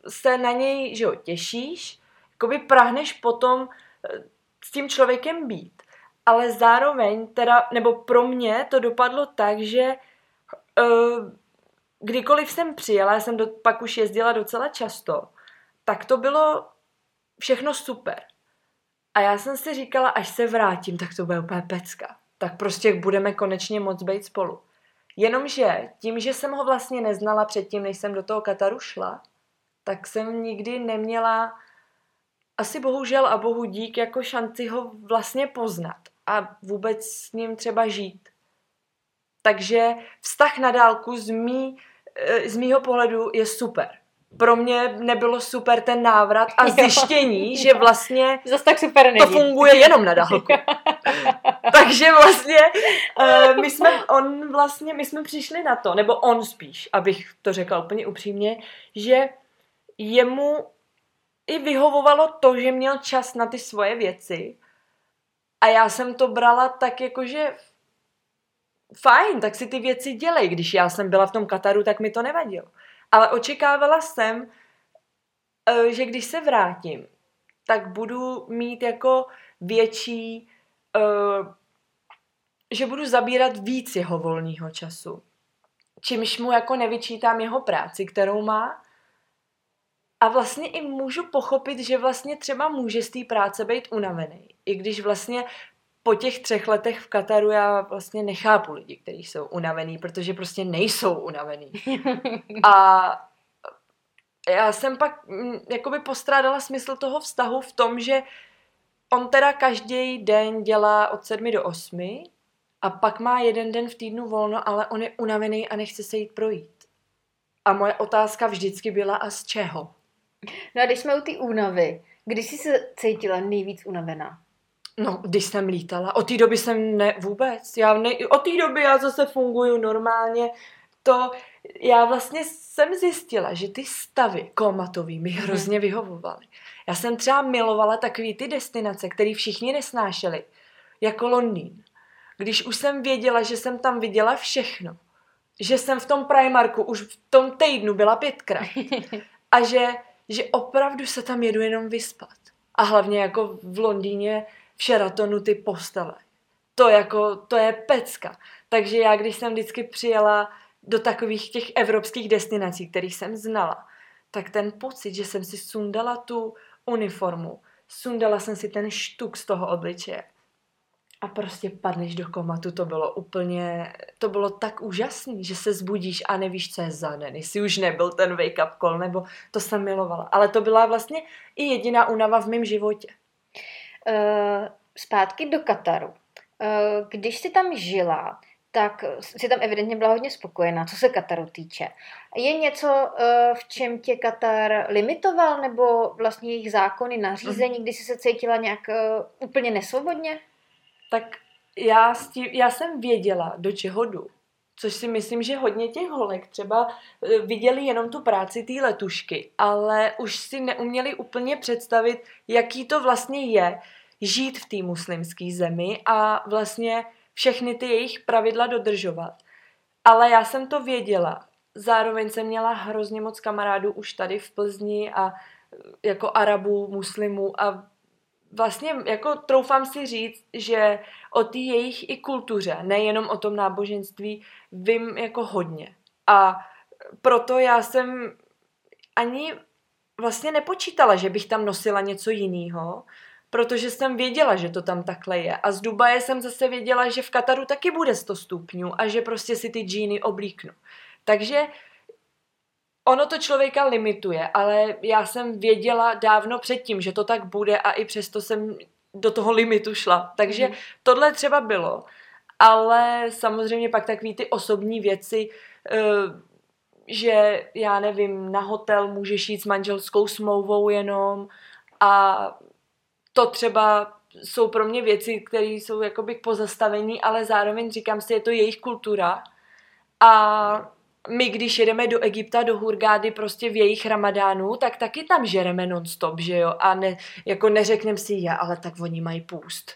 se na něj, že jo, těšíš, jakoby prahneš potom s tím člověkem být. Ale zároveň teda, nebo pro mě to dopadlo tak, že kdykoliv jsem přijela, já jsem pak už jezdila docela často, tak to bylo všechno super. A já jsem si říkala, až se vrátím, tak to bude úplně pecka. Tak prostě budeme konečně moc být spolu. Jenomže tím, že jsem ho vlastně neznala předtím, než jsem do toho Kataru šla, tak jsem nikdy neměla asi bohužel a bohu dík jako šanci ho vlastně poznat a vůbec s ním třeba žít. Takže vztah na dálku z mýho pohledu je super. Pro mě nebylo super ten návrat a zjištění, že vlastně tak super to funguje jenom na dálku. Takže vlastně my jsme přišli na to, nebo on spíš, abych to řekla úplně upřímně, že jemu i vyhovovalo to, že měl čas na ty svoje věci a já jsem to brala tak jakože fajn, tak si ty věci dělej. Když já jsem byla v tom Kataru, tak mi to nevadilo. Ale očekávala jsem, že když se vrátím, tak budu mít jako větší, že budu zabírat víc jeho volného času. Čímž mu jako nevyčítám jeho práci, kterou má. A vlastně i můžu pochopit, že vlastně třeba může z té práce být unavený. I když vlastně po těch 3 letech v Kataru já vlastně nechápu lidi, kteří jsou unavený, protože prostě nejsou unavený. A já jsem pak jakoby postrádala smysl toho vztahu v tom, že on teda každý den dělá od 7 do 8 a pak má 1 den v týdnu volno, ale on je unavený a nechce se jít projít. A moje otázka vždycky byla, a z čeho? No a když jsme u té únavy, kdy jsi se cítila nejvíc unavená? No, když jsem lítala. Od té doby jsem vůbec. Od té doby já zase funguju normálně. Já vlastně jsem zjistila, že ty stavy komatový mi hrozně vyhovovaly. Já jsem třeba milovala takový ty destinace, které všichni nesnášeli, jako Londýn. Když už jsem věděla, že jsem tam viděla všechno, že jsem v tom Primarku už v tom týdnu byla 5krát a že opravdu se tam jedu jenom vyspat. A hlavně jako v Londýně v Sheratonu ty postele. To je pecka. Takže já, když jsem vždycky přijela do takových těch evropských destinací, kterých jsem znala, tak ten pocit, že jsem si sundala tu uniformu, sundala jsem si ten štuk z toho obličeje a prostě padneš do komatu, to bylo tak úžasný, že se zbudíš a nevíš, co je za den, jestli už nebyl ten wake up call, nebo to jsem milovala. Ale to byla vlastně i jediná únava v mém životě. Zpátky do Kataru. Když jsi tam žila, tak jsi tam evidentně byla hodně spokojená, co se Kataru týče. Je něco, v čem tě Katar limitoval, nebo vlastně jejich zákony, nařízení, když jsi se cítila nějak úplně nesvobodně? Tak já jsem věděla, do čeho jdu. Což si myslím, že hodně těch holek třeba viděli jenom tu práci té letušky, ale už si neuměli úplně představit, jaký to vlastně je žít v té muslimské zemi a vlastně všechny ty jejich pravidla dodržovat. Ale já jsem to věděla. Zároveň jsem měla hrozně moc kamarádů už tady v Plzni a jako Arabů, muslimů a vlastně jako troufám si říct, že o té jejich i kultuře, nejenom o tom náboženství, vím jako hodně. A proto já jsem ani vlastně nepočítala, že bych tam nosila něco jiného, protože jsem věděla, že to tam takhle je. A z Dubaje jsem zase věděla, že v Kataru taky bude 100 stupňů a že prostě si ty džíny oblíknu. Takže ono to člověka limituje, ale já jsem věděla dávno předtím, že to tak bude a i přesto jsem do toho limitu šla. Takže tohle třeba bylo. Ale samozřejmě pak takový ty osobní věci, že já nevím, na hotel můžeš jít s manželskou smlouvou jenom a to třeba jsou pro mě věci, které jsou jakoby k pozastavení, ale zároveň říkám si, je to jejich kultura a my, když jedeme do Egypta, do Hurgády, prostě v jejich ramadánu, tak taky tam žereme non-stop, že jo? A ne, jako neřekneme si, ale tak oni mají půst.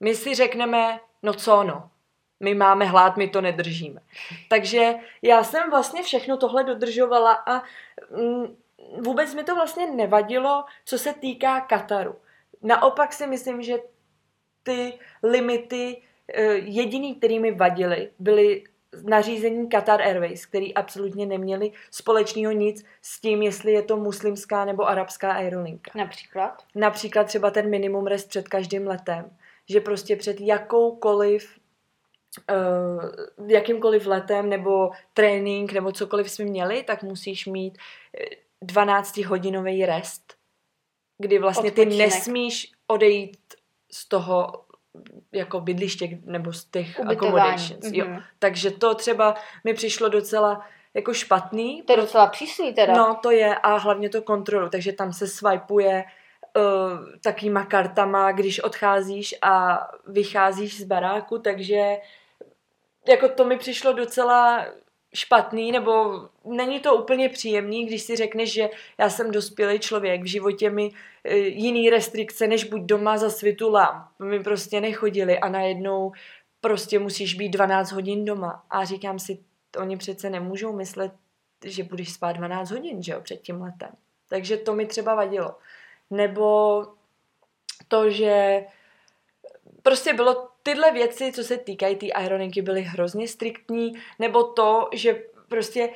My si řekneme, no co no? My máme hlad, my to nedržíme. Takže já jsem vlastně všechno tohle dodržovala a vůbec mi to vlastně nevadilo, co se týká Kataru. Naopak si myslím, že ty limity jediný, který mi vadily, byly nařízení Qatar Airways, který absolutně neměli společného nic s tím, jestli je to muslimská nebo arabská aerolinka. Například? Například třeba ten minimum rest před každým letem. Že prostě před jakýmkoliv letem nebo trénink nebo cokoliv jsme měli, tak musíš mít 12-hodinový rest, kdy vlastně ty nesmíš odejít z toho jako bydliště nebo z těch accommodations. Mm-hmm. Jo. Takže to třeba mi přišlo docela jako špatný. To je docela přísný teda. No to je a hlavně to kontrolu, takže tam se swipeuje takýma kartama, když odcházíš a vycházíš z baráku, takže jako to mi přišlo docela špatný, nebo není to úplně příjemný, když si řekneš, že já jsem dospělý člověk, v životě mi jiný restrikce, než buď doma za svitu lamp, mi prostě nechodili a najednou prostě musíš být 12 hodin doma. A říkám si, oni přece nemůžou myslet, že budeš spát 12 hodin, že jo, před tím letem. Takže to mi třeba vadilo. Nebo to, že prostě bylo tyhle věci, co se týkají té aerolinky, byly hrozně striktní, nebo to, že prostě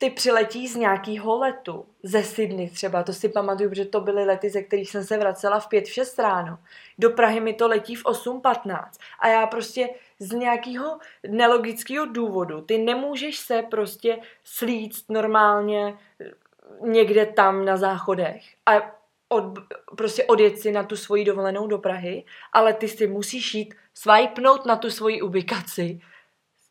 ty přiletí z nějakého letu, ze Sydney třeba, to si pamatuju, protože to byly lety, ze kterých jsem se vracela v 5-6 ráno. Do Prahy mi to letí v 8:15 a já prostě z nějakého nelogického důvodu, ty nemůžeš se prostě slíct normálně někde tam na záchodech a prostě odjet si na tu svoji dovolenou do Prahy, ale ty si musíš jít swipenout na tu svoji ubikaci,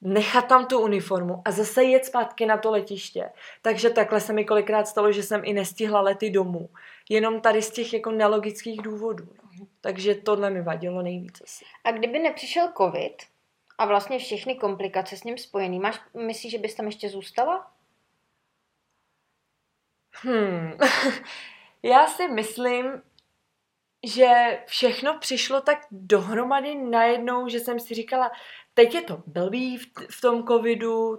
nechat tam tu uniformu a zase jet zpátky na to letiště. Takže takhle se mi kolikrát stalo, že jsem i nestihla lety domů. Jenom tady z těch jako nelogických důvodů. No. Takže tohle mi vadilo nejvíc asi. A kdyby nepřišel covid a vlastně všechny komplikace s ním spojený, myslíš, že bys tam ještě zůstala? Já si myslím, že všechno přišlo tak dohromady najednou, že jsem si říkala, teď je to blbý v tom covidu,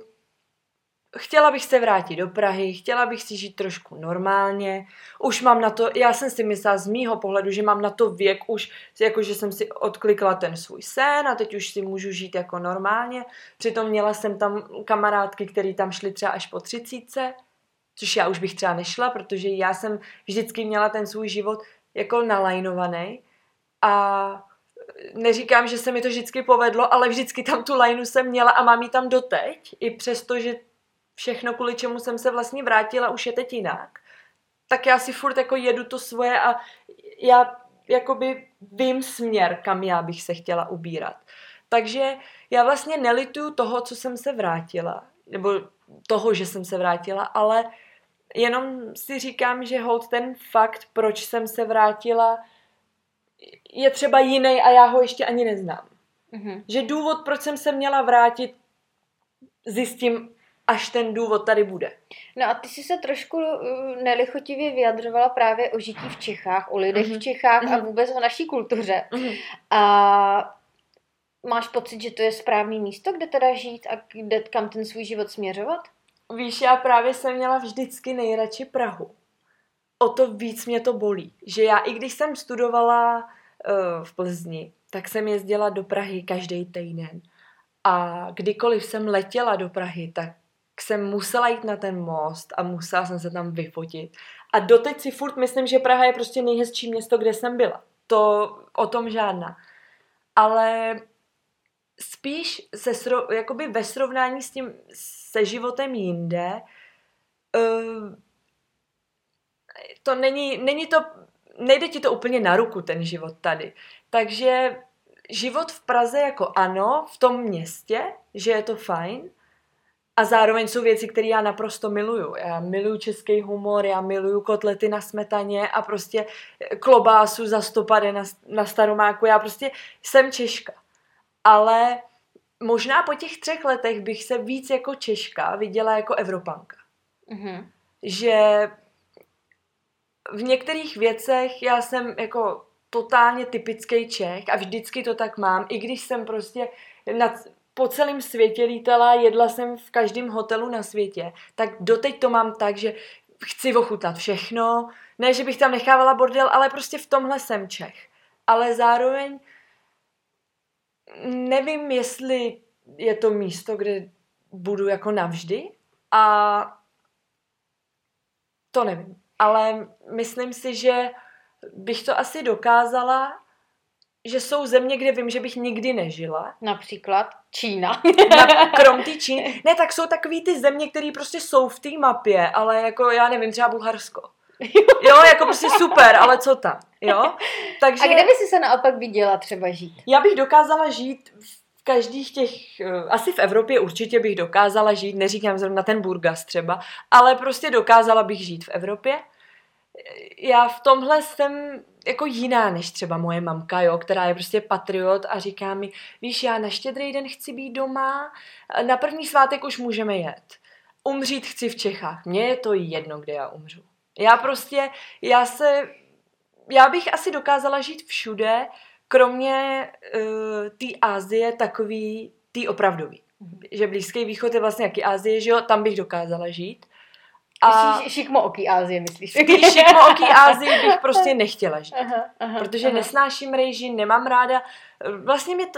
chtěla bych se vrátit do Prahy, chtěla bych si žít trošku normálně, už mám na to, já jsem si myslela z mýho pohledu, že mám na to věk už, jakože jsem si odklikla ten svůj sen a teď už si můžu žít jako normálně, přitom měla jsem tam kamarádky, které tam šly třeba až po 30, což já už bych třeba nešla, protože já jsem vždycky měla ten svůj život jako nalajnovaný a neříkám, že se mi to vždycky povedlo, ale vždycky tam tu lajnu jsem měla a mám ji tam doteď, i přesto, že všechno, kvůli čemu jsem se vlastně vrátila, už je teď jinak, tak já si furt jako jedu to svoje a já jakoby vím směr, kam já bych se chtěla ubírat. Takže já vlastně nelituju toho, co jsem se vrátila, nebo toho, že jsem se vrátila, ale jenom si říkám, že holt ten fakt, proč jsem se vrátila, je třeba jiný a já ho ještě ani neznám. Mm-hmm. Že důvod, proč jsem se měla vrátit, zjistím, až ten důvod tady bude. No a ty jsi se trošku nelichotivě vyjadřovala právě o žití v Čechách, o lidech v Čechách a vůbec o naší kultuře. A máš pocit, že to je správný místo, kde teda žít a kde, kam ten svůj život směřovat? Víš, já právě jsem měla vždycky nejradši Prahu. O to víc mě to bolí. Že já, i když jsem studovala v Plzni, tak jsem jezdila do Prahy každý týden. A kdykoliv jsem letěla do Prahy, tak jsem musela jít na ten most a musela jsem se tam vyfotit. A doteď si furt myslím, že Praha je prostě nejhezčí město, kde jsem byla. To o tom žádná. Ale spíš jakoby ve srovnání s tím, se životem jinde, to není to, nejde ti to úplně na ruku, ten život tady. Takže život v Praze jako ano, v tom městě, že je to fajn, a zároveň jsou věci, které já naprosto miluju. Já miluju český humor, já miluju kotlety na smetaně a prostě klobásu za stopade na Staromáku. Já prostě jsem Češka. Ale možná po těch 3 letech bych se víc jako Češka viděla jako Evropanka. Mm-hmm. Že v některých věcech já jsem jako totálně typický Čech a vždycky to tak mám, i když jsem prostě po celém světě lítala, jedla jsem v každém hotelu na světě. Tak doteď to mám tak, že chci ochutnat všechno. Ne, že bych tam nechávala bordel, ale prostě v tomhle jsem Čech. Ale zároveň nevím, jestli je to místo, kde budu jako navždy. A to nevím. Ale myslím si, že bych to asi dokázala, že jsou země, kde vím, že bych nikdy nežila. Například Čína. Krom té Číny. Ne, tak jsou takový ty země, které prostě jsou v té mapě, ale jako já nevím, třeba Bulharsko. Jo, jako prostě super, ale co tam, jo? Takže, a kde by si se naopak viděla třeba žít? Já bych dokázala žít v každých těch, asi v Evropě určitě bych dokázala žít, neříkám zrovna ten Burgas třeba, ale prostě dokázala bych žít v Evropě. Já v tomhle jsem jako jiná než třeba moje mamka, jo, která je prostě patriot a říká mi, víš, já na Štědrý den chci být doma, na první svátek už můžeme jet. Umřít chci v Čechách. Mně je to jedno, kde já umřu. Já bych asi dokázala žít všude, kromě té Asie takový, té opravdový. Že Blízký východ je vlastně jaký Asie, že jo, tam bych dokázala žít. A šikmo-oký Ázie, myslíš? Ty šikmo-oký Ázie bych prostě nechtěla žít. Aha, protože nesnáším rejži, nemám ráda.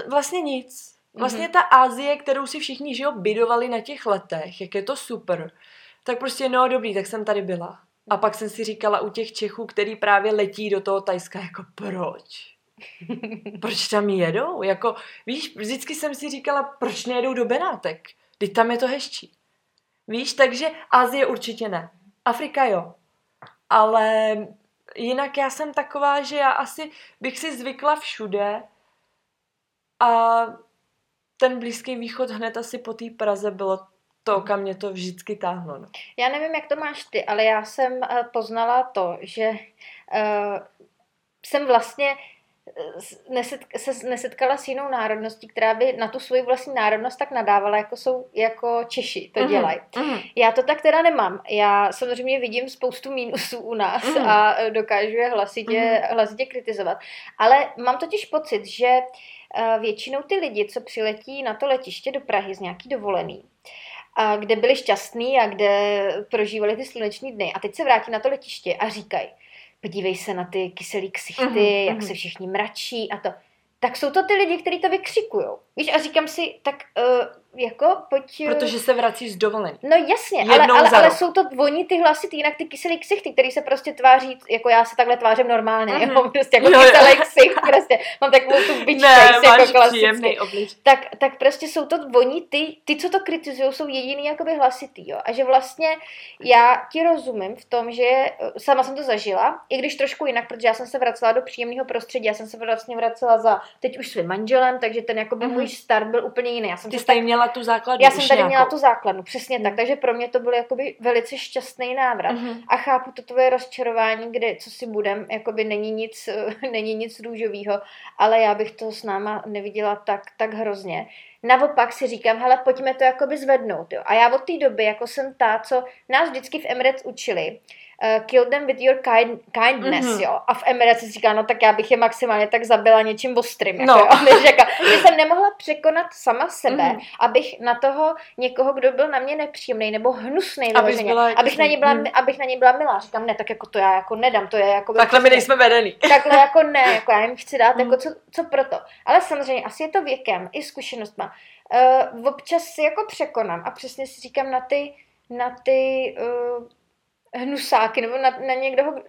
Vlastně nic. Vlastně ta Ázie, kterou si všichni, že jo, bydovali na těch letech, jak je to super, tak prostě no dobrý, tak jsem tady byla. A pak jsem si říkala u těch Čechů, který právě letí do toho Thajska, jako proč? Proč tam jedou? Jako, víš, vždycky jsem si říkala, proč nejedou do Benátek? Vždyť tam je to hezčí. Víš, takže Asie určitě ne. Afrika jo. Ale jinak já jsem taková, že já asi bych si zvykla všude a ten Blízký východ hned asi po té Praze bylo to, kam mě to vždycky táhlo. No. Já nevím, jak to máš ty, ale já jsem poznala to, že jsem vlastně se nesetkala s jinou národností, která by na tu svoji vlastní národnost tak nadávala, jako Češi to dělají. Já to tak teda nemám. Já samozřejmě vidím spoustu mínusů u nás a dokážu je hlasitě kritizovat. Ale mám totiž pocit, že většinou ty lidi, co přiletí na to letiště do Prahy z nějaký dovolený, a kde byli šťastní a kde prožívali ty sluneční dny a teď se vrátí na to letiště a říkají, podívej se na ty kyselý ksichty, jak se všichni mračí a to. Tak jsou to ty lidi, kteří to vykřikujou. Víš, a říkám si, tak jako pojď... Protože se vracíš z dovolené. No jasně, ale jsou to oni ty hlasitý, jinak ty kyselý ksichty, který se prostě tváří, jako já se takhle tvářím normálně, jo, prostě jako kyselý ksicht, prostě mám takovou tu bitch face, jako klasický. Tak prostě jsou to oni, ty, co to kritizují, jsou jediný jakoby hlasitý, jo. A že vlastně já ti rozumím v tom, že sama jsem to zažila, i když trošku jinak, protože já jsem se vracela do příjemného prostředí, já jsem se vlastně vracela za teď už svým manželem, takže ten jakoby můj start byl úplně jiný. Já jsem tady měla tu základnu, přesně tak, takže pro mě to byl jakoby velice šťastný návrat. A chápu to tvoje rozčarování, kde, co si budem, jakoby není nic růžovýho, ale já bych to s náma neviděla tak hrozně. Naopak si říkám, hele, pojďme to jakoby zvednout, jo. A já od té doby, jako jsem ta, co nás vždycky v Emirates učili, kill them with your kindness, jo. A v Emirates si říká, no tak já bych je maximálně tak zabila něčím ostrým, jako, jo. Že jsem nemohla překonat sama sebe, abych na toho někoho, kdo byl na mě nepříjemný nebo hnusný, abych na něj byla milá. Říkám, ne, tak jako to já jako nedám, to je jako... Takhle my nejsme vedený. Takhle jako ne, jako já jim chci dát, jako co proto. Ale samozřejmě, asi je to věkem i zkušenostma. Občas si jako překonám a přesně si říkám na ty hnusáky, nebo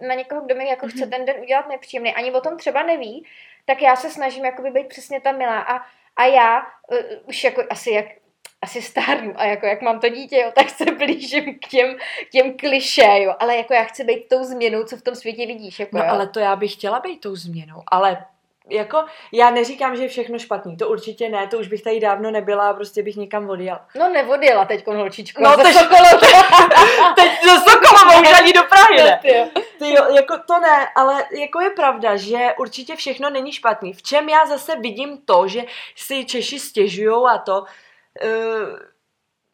na někoho, kdo mi jako chce ten den udělat nepříjemný, ani o tom třeba neví, tak já se snažím jakoby být přesně ta milá a já už jako asi stárnu a jako jak mám to dítě, jo, tak se blížím k těm klišé, jo, ale jako já chci být tou změnou, co v tom světě vidíš, jako no, jo. Ale to já bych chtěla být tou změnou, ale jako, já neříkám, že je všechno špatný, to určitě ne, to už bych tady dávno nebyla a prostě bych nikam odjela. No neodjela teďkon, holčičko, no, ze Sokolova. Teď ze Sokolova už ani do Prahy, ne? Ty jo, jako to ne, ale jako je pravda, že určitě všechno není špatný. V čem já zase vidím to, že si Češi stěžujou a to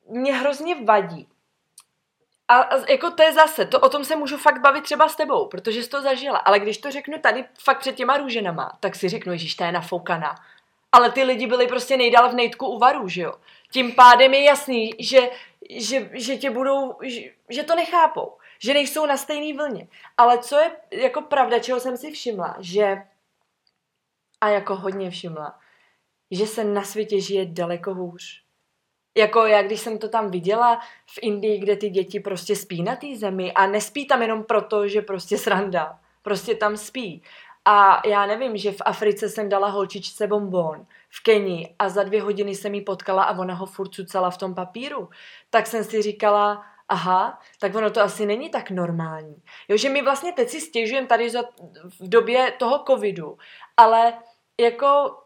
mě hrozně vadí. A jako to je zase, o tom se můžu fakt bavit třeba s tebou, protože jsi to zažila. Ale když to řeknu tady fakt před těma růženama, tak si řeknu, ježiš, ta je nafoukaná. ale ty lidi byli prostě nejdál v nejtku u varu, že jo. Tím pádem je jasný, že tě budou, že to nechápou, že nejsou na stejné vlně. Ale co je jako pravda, čeho jsem si všimla, že, a jako hodně všimla, že se na světě žije daleko hůř. Jako já, když jsem to tam viděla v Indii, kde ty děti prostě spí na té zemi a nespí tam jenom proto, že prostě sranda. Prostě tam spí. A já nevím, že v Africe jsem dala holčičce bonbon v Keni a za 2 hodiny jsem jí potkala a ona ho furt cucala v tom papíru. Tak jsem si říkala, aha, tak ono to asi není tak normální. Jo, že my vlastně teď si stěžujeme tady v době toho covidu, ale jako...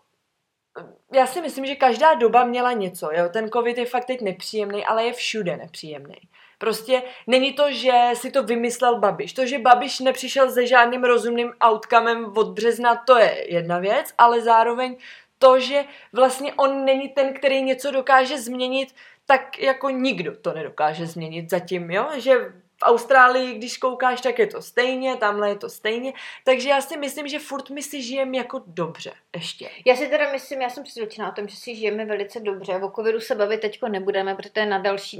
Já si myslím, že každá doba měla něco, jo? Ten covid je fakt teď nepříjemný, ale je všude nepříjemný. Prostě není to, že si to vymyslel Babiš. To, že Babiš nepřišel se žádným rozumným outcomem od března, to je jedna věc, ale zároveň to, že vlastně on není ten, který něco dokáže změnit, tak jako nikdo to nedokáže změnit zatím, jo? Že v Austrálii, když koukáš, tak je to stejně, tamhle je to stejně. Takže já si myslím, že furt my si žijeme jako dobře ještě. Já si teda myslím, já jsem přesvědčená o tom, že si žijeme velice dobře. O covidu se bavit teďko nebudeme, protože to je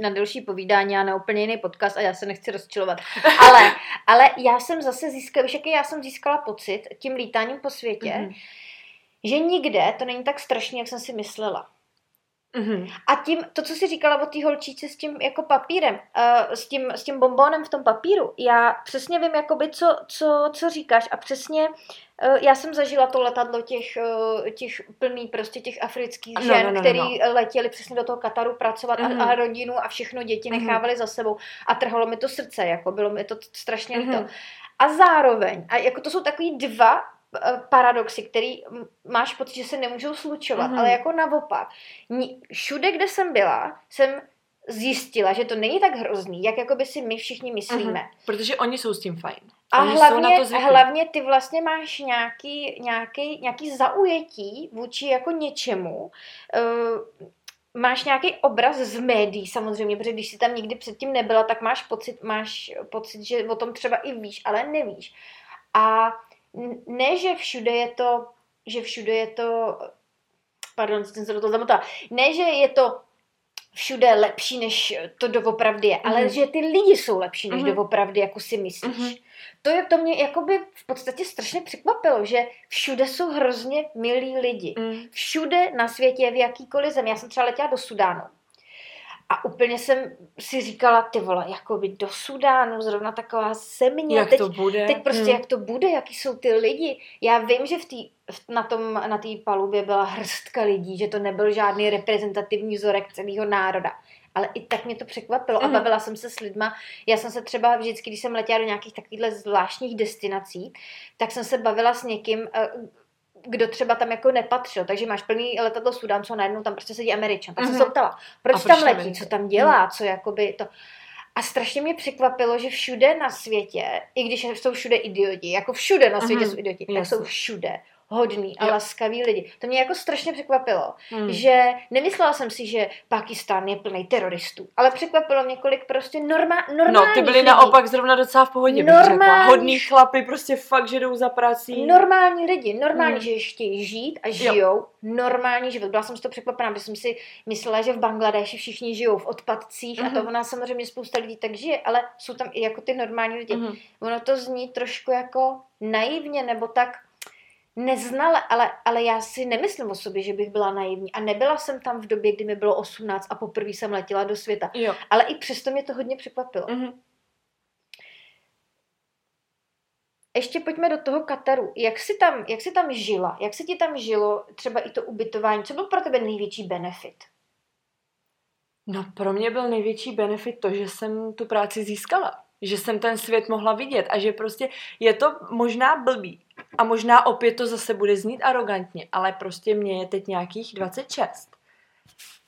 na další povídání a na úplně jiný podcast a já se nechci rozčilovat. Ale já jsem zase získala, už jaký já jsem získala pocit tím lítáním po světě, že nikde to není tak strašně, jak jsem si myslela. Mm-hmm. A tím, to, co jsi říkala o té holčíce s tím jako papírem, s tím bonbónem v tom papíru, já přesně vím, jakoby, co říkáš a přesně já jsem zažila to letadlo těch plný prostě těch afrických žen, který letěli přesně do toho Kataru pracovat a rodinu a všechno děti nechávali za sebou a trhalo mi to srdce, jako bylo mi to strašně líto. A zároveň, a jako to jsou takový dva paradoxy, který máš pocit, že se nemůžou slučovat, ale jako naopak. Všude, kde jsem byla, jsem zjistila, že to není tak hrozný, jak jakoby si my všichni myslíme. Protože oni jsou s tím fajn. A hlavně ty vlastně máš nějaký zaujetí vůči jako něčemu, máš nějaký obraz z médií samozřejmě, protože když jsi tam nikdy předtím nebyla, tak máš pocit, že o tom třeba i víš, ale nevíš. A ne, že je to všude lepší, než to doopravdy je, ale že ty lidi jsou lepší, než doopravdy, jako si myslíš. To mě jakoby v podstatě strašně překvapilo, že všude jsou hrozně milí lidi. Všude na světě, v jakýkoliv zemi. Já jsem třeba letěla do Súdánu. A úplně jsem si říkala, ty vole, jakoby do Súdánu, zrovna taková země. Jak teď, to bude? Teď prostě jak to bude, jaký jsou ty lidi. Já vím, že na té palubě byla hrstka lidí, že to nebyl žádný reprezentativní vzorek celého národa. Ale i tak mě to překvapilo a bavila jsem se s lidma. Já jsem se třeba vždycky, když jsem letěla do nějakých takovýchhle zvláštních destinací, tak jsem se bavila s někým, kdo třeba tam jako nepatřil, takže máš plný letadlo Súdánců a najednou tam prostě sedí Američan. Tak jsem se ptala, proč tam letí, co tam dělá, co jakoby to... A strašně mě překvapilo, že všude na světě, i když jsou všude idioti, jako všude na světě jsou idioti, tak jsou všude hodný a laskaví lidi. To mě jako strašně překvapilo, že nemyslela jsem si, že Pákistán je plný teroristů, ale překvapilo mě, kolik prostě normálních No, ty byli lidí. Naopak zrovna docela v pohodě, bych řekla. Hodný chlapy, prostě fakt, že jdou za prací. Normální lidi, že chtějí žít a žijou normální život. Byla jsem z toho překvapená, protože jsem si myslela, že v Bangladéši všichni žijou v odpadcích a to ona samozřejmě spousta lidí tak žije, ale jsou tam i jako ty normální lidi. Ono to zní trošku jako naivně nebo tak neznala, ale já si nemyslím o sobě, že bych byla naivní a nebyla jsem tam v době, kdy mi bylo 18 a poprvé jsem letěla do světa. Jo. Ale i přesto mě to hodně překvapilo. Ještě pojďme do toho Kataru. Jak jsi tam žila? Jak se ti tam žilo třeba i to ubytování? Co byl pro tebe největší benefit? No pro mě byl největší benefit to, že jsem tu práci získala. Že jsem ten svět mohla vidět a že prostě je to možná blbý. A možná opět to zase bude znít arogantně, ale prostě mě je teď nějakých 26.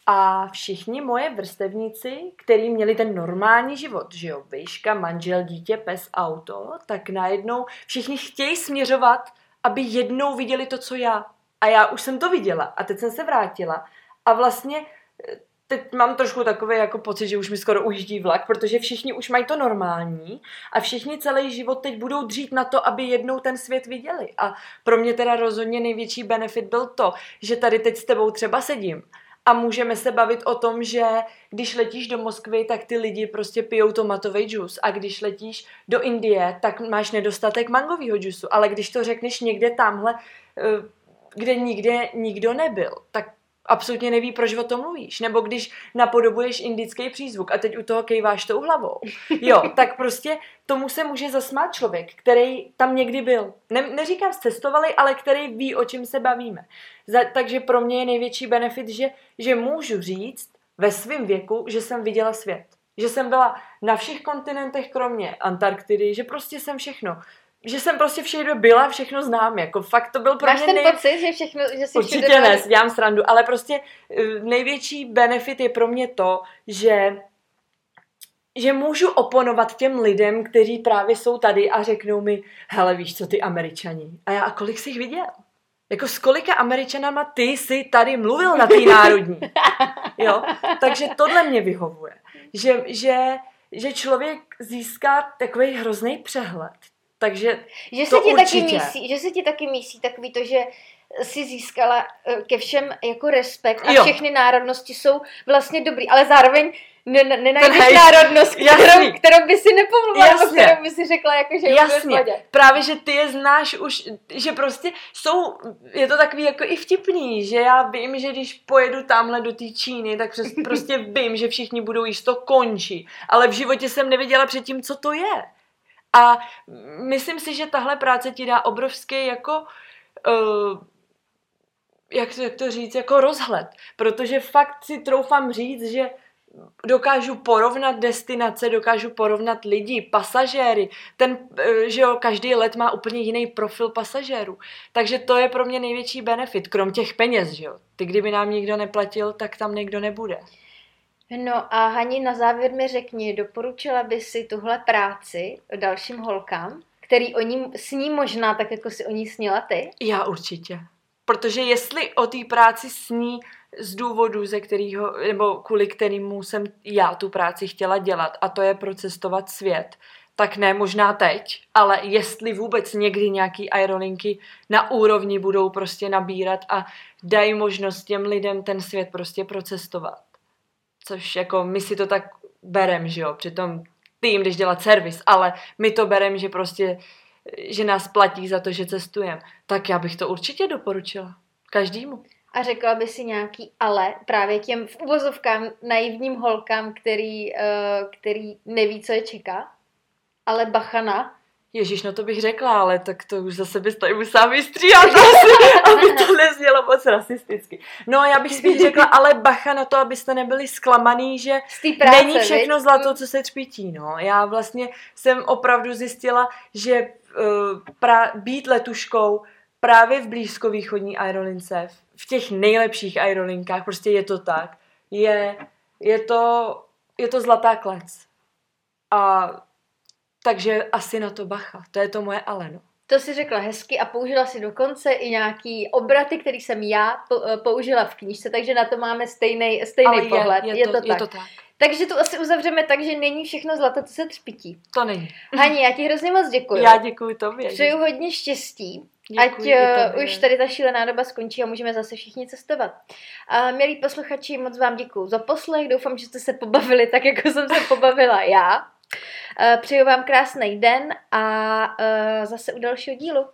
A všichni moje vrstevníci, kteří měli ten normální život, že jo, vejška, manžel, dítě, pes, auto, tak najednou všichni chtějí směřovat, aby jednou viděli to, co já. A já už jsem to viděla a teď jsem se vrátila. A vlastně... teď mám trošku takový jako pocit, že už mi skoro ujíždí vlak, protože všichni už mají to normální a všichni celý život teď budou dřít na to, aby jednou ten svět viděli. A pro mě teda rozhodně největší benefit byl to, že tady teď s tebou třeba sedím a můžeme se bavit o tom, že když letíš do Moskvy, tak ty lidi prostě pijou tomatový džus a když letíš do Indie, tak máš nedostatek mangového džusu, ale když to řekneš někde tamhle, kde nikde nikdo nebyl, tak absolutně neví, proč o tom mluvíš. Nebo když napodobuješ indický přízvuk a teď u toho kejváš tou hlavou. Jo, tak prostě tomu se může zasmát člověk, který tam někdy byl. Neříkám zcestovali, ale který ví, o čem se bavíme. Takže pro mě je největší benefit, že můžu říct ve svém věku, že jsem viděla svět. Že jsem byla na všech kontinentech, kromě Antarktidy, že prostě jsem všechno... Že jsem prostě všude byla, všechno znám, jako fakt to byl pro mě... Máš ten pocit, že všechno, že si určitě všude ne, dělám srandu, ale prostě největší benefit je pro mě to, že můžu oponovat těm lidem, kteří právě jsou tady a řeknou mi, hele, víš co, ty Američani, a já, a kolik jsi jich viděl? Jako s kolika Američanama ty jsi tady mluvil na té národní? Jo, takže tohle mě vyhovuje, že člověk získá takový hrozný přehled. Takže že se ti taky mísí, takový to, že si získala ke všem jako respekt a všechny národnosti jsou vlastně dobrý, ale zároveň nenajdeš národnost, kterou by si nepomluvala, kterou by si řekla, jako, že jasně, právě, že ty je znáš už, že prostě jsou, je to takový jako i vtipný, že já vím, že když pojedu tamhle do té Číny, tak prostě vím, že všichni budou jíst to končí, ale v životě jsem nevěděla předtím, co to je. A myslím si, že tahle práce ti dá obrovský jako, jak to říct, jako rozhled. Protože fakt si troufám říct, že dokážu porovnat destinace, dokážu porovnat lidi, pasažéry. Každý let má úplně jiný profil pasažérů. Takže to je pro mě největší benefit, krom těch peněz, že jo. Ty, kdyby nám nikdo neplatil, tak tam někdo nebude. No a Hani, na závěr mi řekni, doporučila by si tuhle práci dalším holkám, který sní možná tak, jako si o ní snila ty? Já určitě. Protože jestli o té práci sní z důvodu, kvůli kterému jsem já tu práci chtěla dělat, a to je procestovat svět, tak ne možná teď, ale jestli vůbec někdy nějaký aerolinky na úrovni budou prostě nabírat a dají možnost těm lidem ten svět prostě procestovat. Což jako my si to tak berem, že jo, přitom ty jim jdeš dělat servis, ale my to berem, že prostě, že nás platí za to, že cestujeme. Tak já bych to určitě doporučila každému. A řekla by si nějaký ale právě těm v uvozovkám naivním holkám, který neví, co je čeká, ale bachana. Ježíš, no to bych řekla, ale tak to už zase bys tady musela vystříhat, aby to neznělo moc rasisticky. No já bych spíš řekla, ale bacha na to, abyste nebyli zklamaný, že práce, není všechno zlato, co se třpítí. No. Já vlastně jsem opravdu zjistila, že být letuškou právě v blízkovýchodní aerolince, v těch nejlepších aerolinkách, prostě je to tak, je to zlatá klec. A takže asi na to bacha. To je to moje aleno. To si řekla hezky a použila si dokonce i nějaký obraty, který jsem já použila v knížce, takže na to máme stejný pohled. Je to tak. Takže tu asi uzavřeme tak, že není všechno zlato, co se třpití. To není. Hani, já ti hrozně moc děkuju. Já děkuju tobě. Přeju hodně štěstí. Děkuji, ať už tady ta šílená doba skončí a můžeme zase všichni cestovat. A milí posluchači, moc vám děkuju za poslech. Doufám, že jste se pobavili tak, jako jsem se pobavila já. Přeju vám krásný den a zase u dalšího dílu.